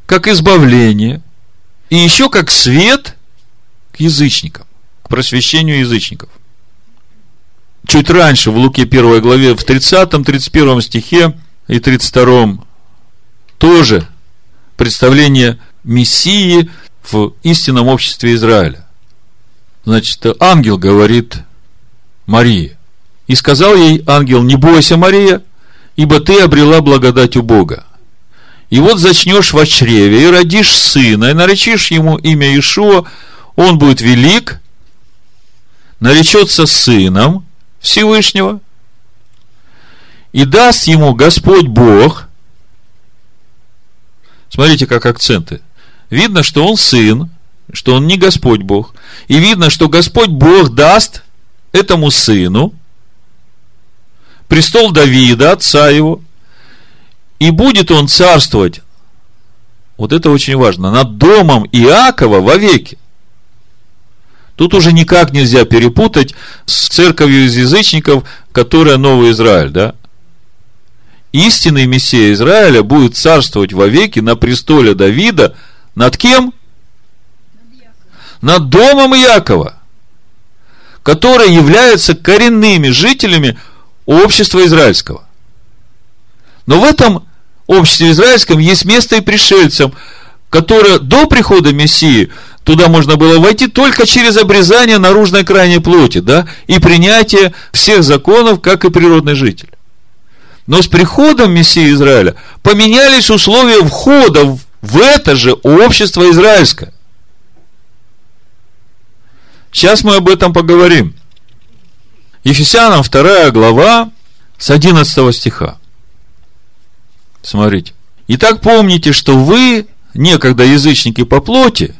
как избавление и еще как свет к язычникам, к просвещению язычников. Чуть раньше в Луке 1 главе, в 30, 31 стихе и 32 тоже представление Мессии в истинном обществе Израиля. Значит, ангел говорит Марии. И сказал ей ангел: «Не бойся, Мария, ибо ты обрела благодать у Бога. И вот зачнешь во чреве, и родишь сына, и наречишь ему имя Иешуа, он будет велик, наречется сыном Всевышнего, и даст ему Господь Бог». Смотрите, как акценты. Видно, что он сын, что он не Господь Бог. И видно, что Господь Бог даст этому сыну престол Давида, отца его, и будет он царствовать, вот это очень важно, над домом Иакова вовеки. Тут уже никак нельзя перепутать с церковью из язычников, которая Новый Израиль, да? Истинный Мессия Израиля будет царствовать вовеки на престоле Давида над кем? Над домом Иакова, который является коренными жителями общества израильского. Но в этом обществе израильском есть место и пришельцам, которые до прихода Мессии туда можно было войти только через обрезание наружной крайней плоти, да, и принятие всех законов, как и природный житель. Но с приходом Мессии Израиля поменялись условия входа в это же общество израильское. Сейчас мы об этом поговорим. Ефесянам 2 глава с 11 стиха. Смотрите. «Итак, помните, что вы, некогда язычники по плоти,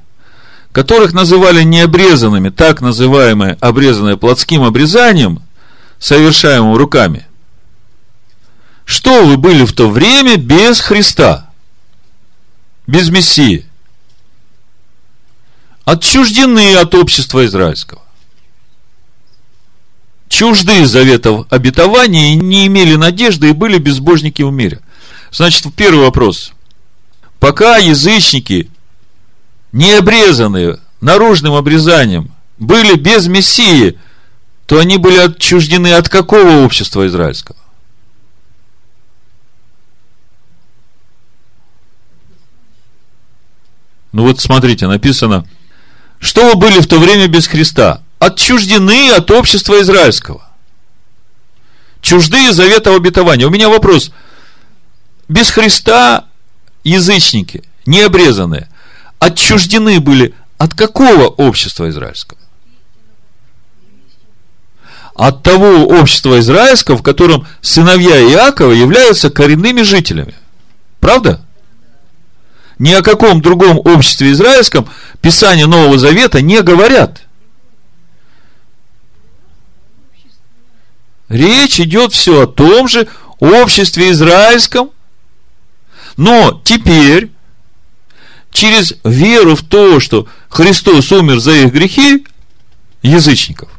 которых называли необрезанными, так называемые обрезанные плотским обрезанием, совершаемым руками, что вы были в то время без Христа, без Мессии, отчуждены от общества израильского, чужды заветов обетования, не имели надежды и были безбожники в мире. Значит, первый вопрос. Пока язычники, не обрезанные наружным обрезанием, были без Мессии, то они были отчуждены от какого общества израильского? Ну вот смотрите, написано, что вы были в то время без Христа? Отчуждены от общества израильского, чужды заветов обетования. У меня вопрос. Без Христа язычники, необрезанные, отчуждены были от какого общества израильского? От того общества израильского, в котором сыновья Иакова являются коренными жителями. Правда? Ни о каком другом обществе израильском Писание Нового Завета не говорят. Речь идет все о том же обществе израильском, но теперь через веру в то, что Христос умер за их грехи, язычников,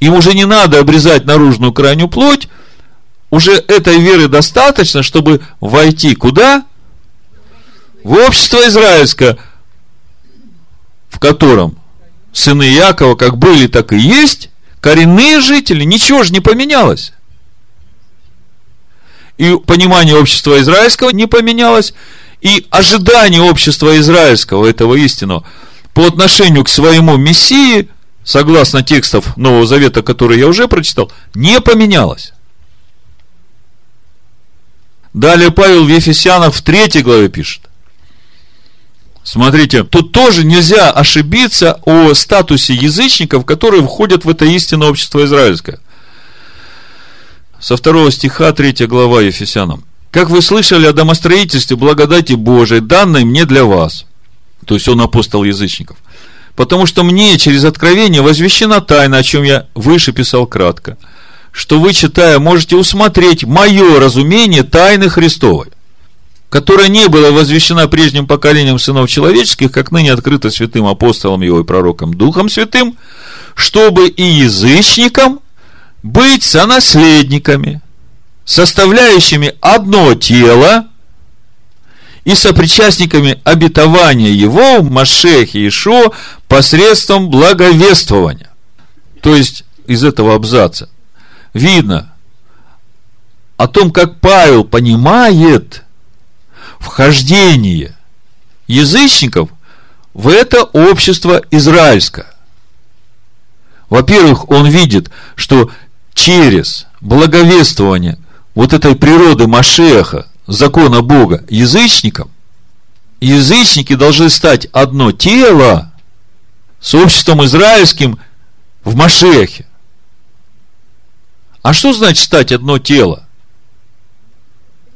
им уже не надо обрезать наружную крайнюю плоть, уже этой веры достаточно, чтобы войти куда? В общество израильское, в котором сыны Иакова как были, так и есть, коренные жители, ничего же не поменялось. И понимание общества израильского не поменялось, и ожидание общества израильского, этого истинного, по отношению к своему Мессии, согласно текстов Нового Завета, которые я уже прочитал, не поменялось. Далее Павел в Ефесянах в 3 главе пишет. Смотрите, тут тоже нельзя ошибиться о статусе язычников, которые входят в это истинное общество израильское. Со 2 стиха 3 глава Ефесянам. «Как вы слышали о домостроительстве благодати Божией, данной мне для вас». То есть он апостол язычников. «Потому что мне через откровение возвещена тайна, о чем я выше писал кратко, что вы, читая, можете усмотреть мое разумение тайны Христовой, которая не была возвещена прежним поколением сынов человеческих, как ныне открыто святым апостолом его и пророком Духом Святым, чтобы и язычникам быть сонаследниками, составляющими одно тело и сопричастниками обетования его в Машехе и Ишо посредством благовествования». То есть, из этого абзаца видно о том, как Павел понимает вхождение язычников в это общество израильское. Во-первых, он видит, что через благовествование вот этой природы Машеха, закона Бога, язычникам, язычники должны стать одно тело с обществом израильским в Машехе. А что значит стать одно тело?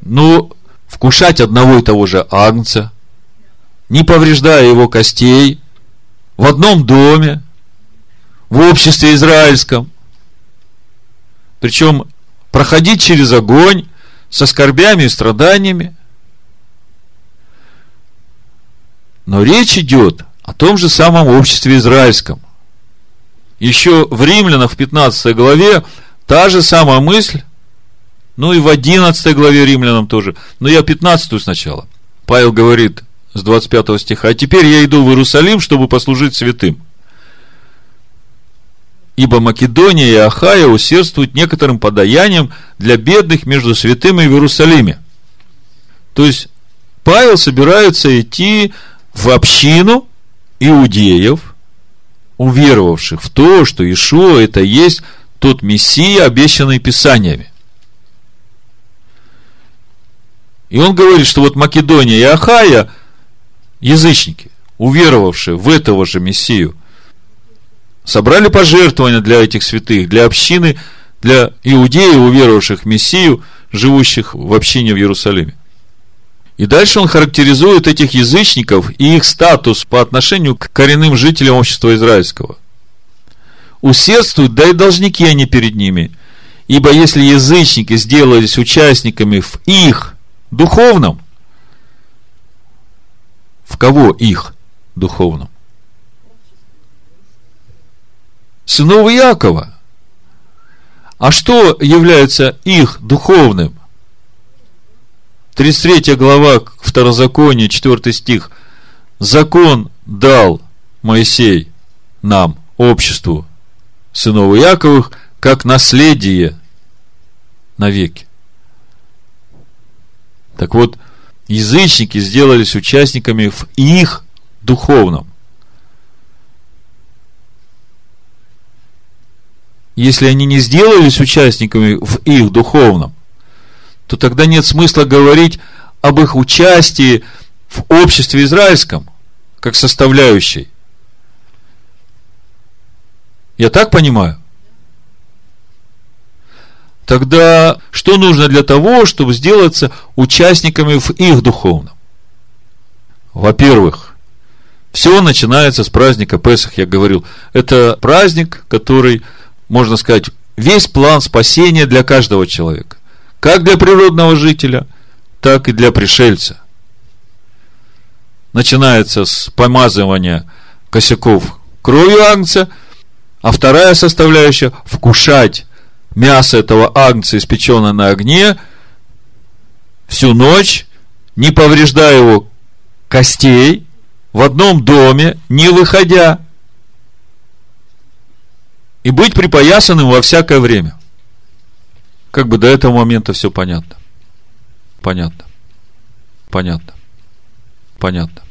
Ну, вкушать одного и того же агнца, не повреждая его костей, в одном доме, в обществе израильском, причем проходить через огонь со скорбями и страданиями. Но речь идет о том же самом обществе израильском. Еще в Римлянах в 15 главе та же самая мысль, ну и в 11 главе Римлянам тоже. Но я 15 сначала. Павел говорит с 25 стиха: «А теперь я иду в Иерусалим, чтобы послужить святым. Ибо Македония и Ахая усердствуют некоторым подаянием для бедных между святыми в Иерусалиме». То есть, Павел собирается идти в общину иудеев, уверовавших в то, что Иешуа – это есть тот Мессия, обещанный Писаниями. И он говорит, что вот Македония и Ахая, язычники, уверовавшие в этого же Мессию, собрали пожертвования для этих святых, для общины, для иудеев, уверовавших в Мессию, живущих в общине в Иерусалиме. И дальше он характеризует этих язычников и их статус по отношению к коренным жителям общества израильского. «Усердствуют, да и должники они перед ними, ибо если язычники сделались участниками в их духовном», в кого их духовном? сынов Иакова. А что является их духовным? 33 глава, Второзаконие, 4 стих. Закон дал Моисей нам, обществу сынов Иаковых, как наследие навеки. Так вот, язычники сделались участниками в их духовном. Если они не сделались участниками в их духовном, то тогда нет смысла говорить об их участии в обществе израильском, как составляющей. Я так понимаю? Тогда что нужно для того, чтобы сделаться участниками в их духовном? Во-первых, все начинается с праздника Песах, я говорил. Это праздник, который, можно сказать, весь план спасения для каждого человека. Как для природного жителя, так и для пришельца. Начинается с помазывания косяков кровью агнца, а вторая составляющая – вкушать мясо этого агнца, испеченное на огне, всю ночь, не повреждая его костей, в одном доме, не выходя, и быть припоясанным во всякое время. Как бы до этого момента все понятно. Понятно. Понятно. Понятно.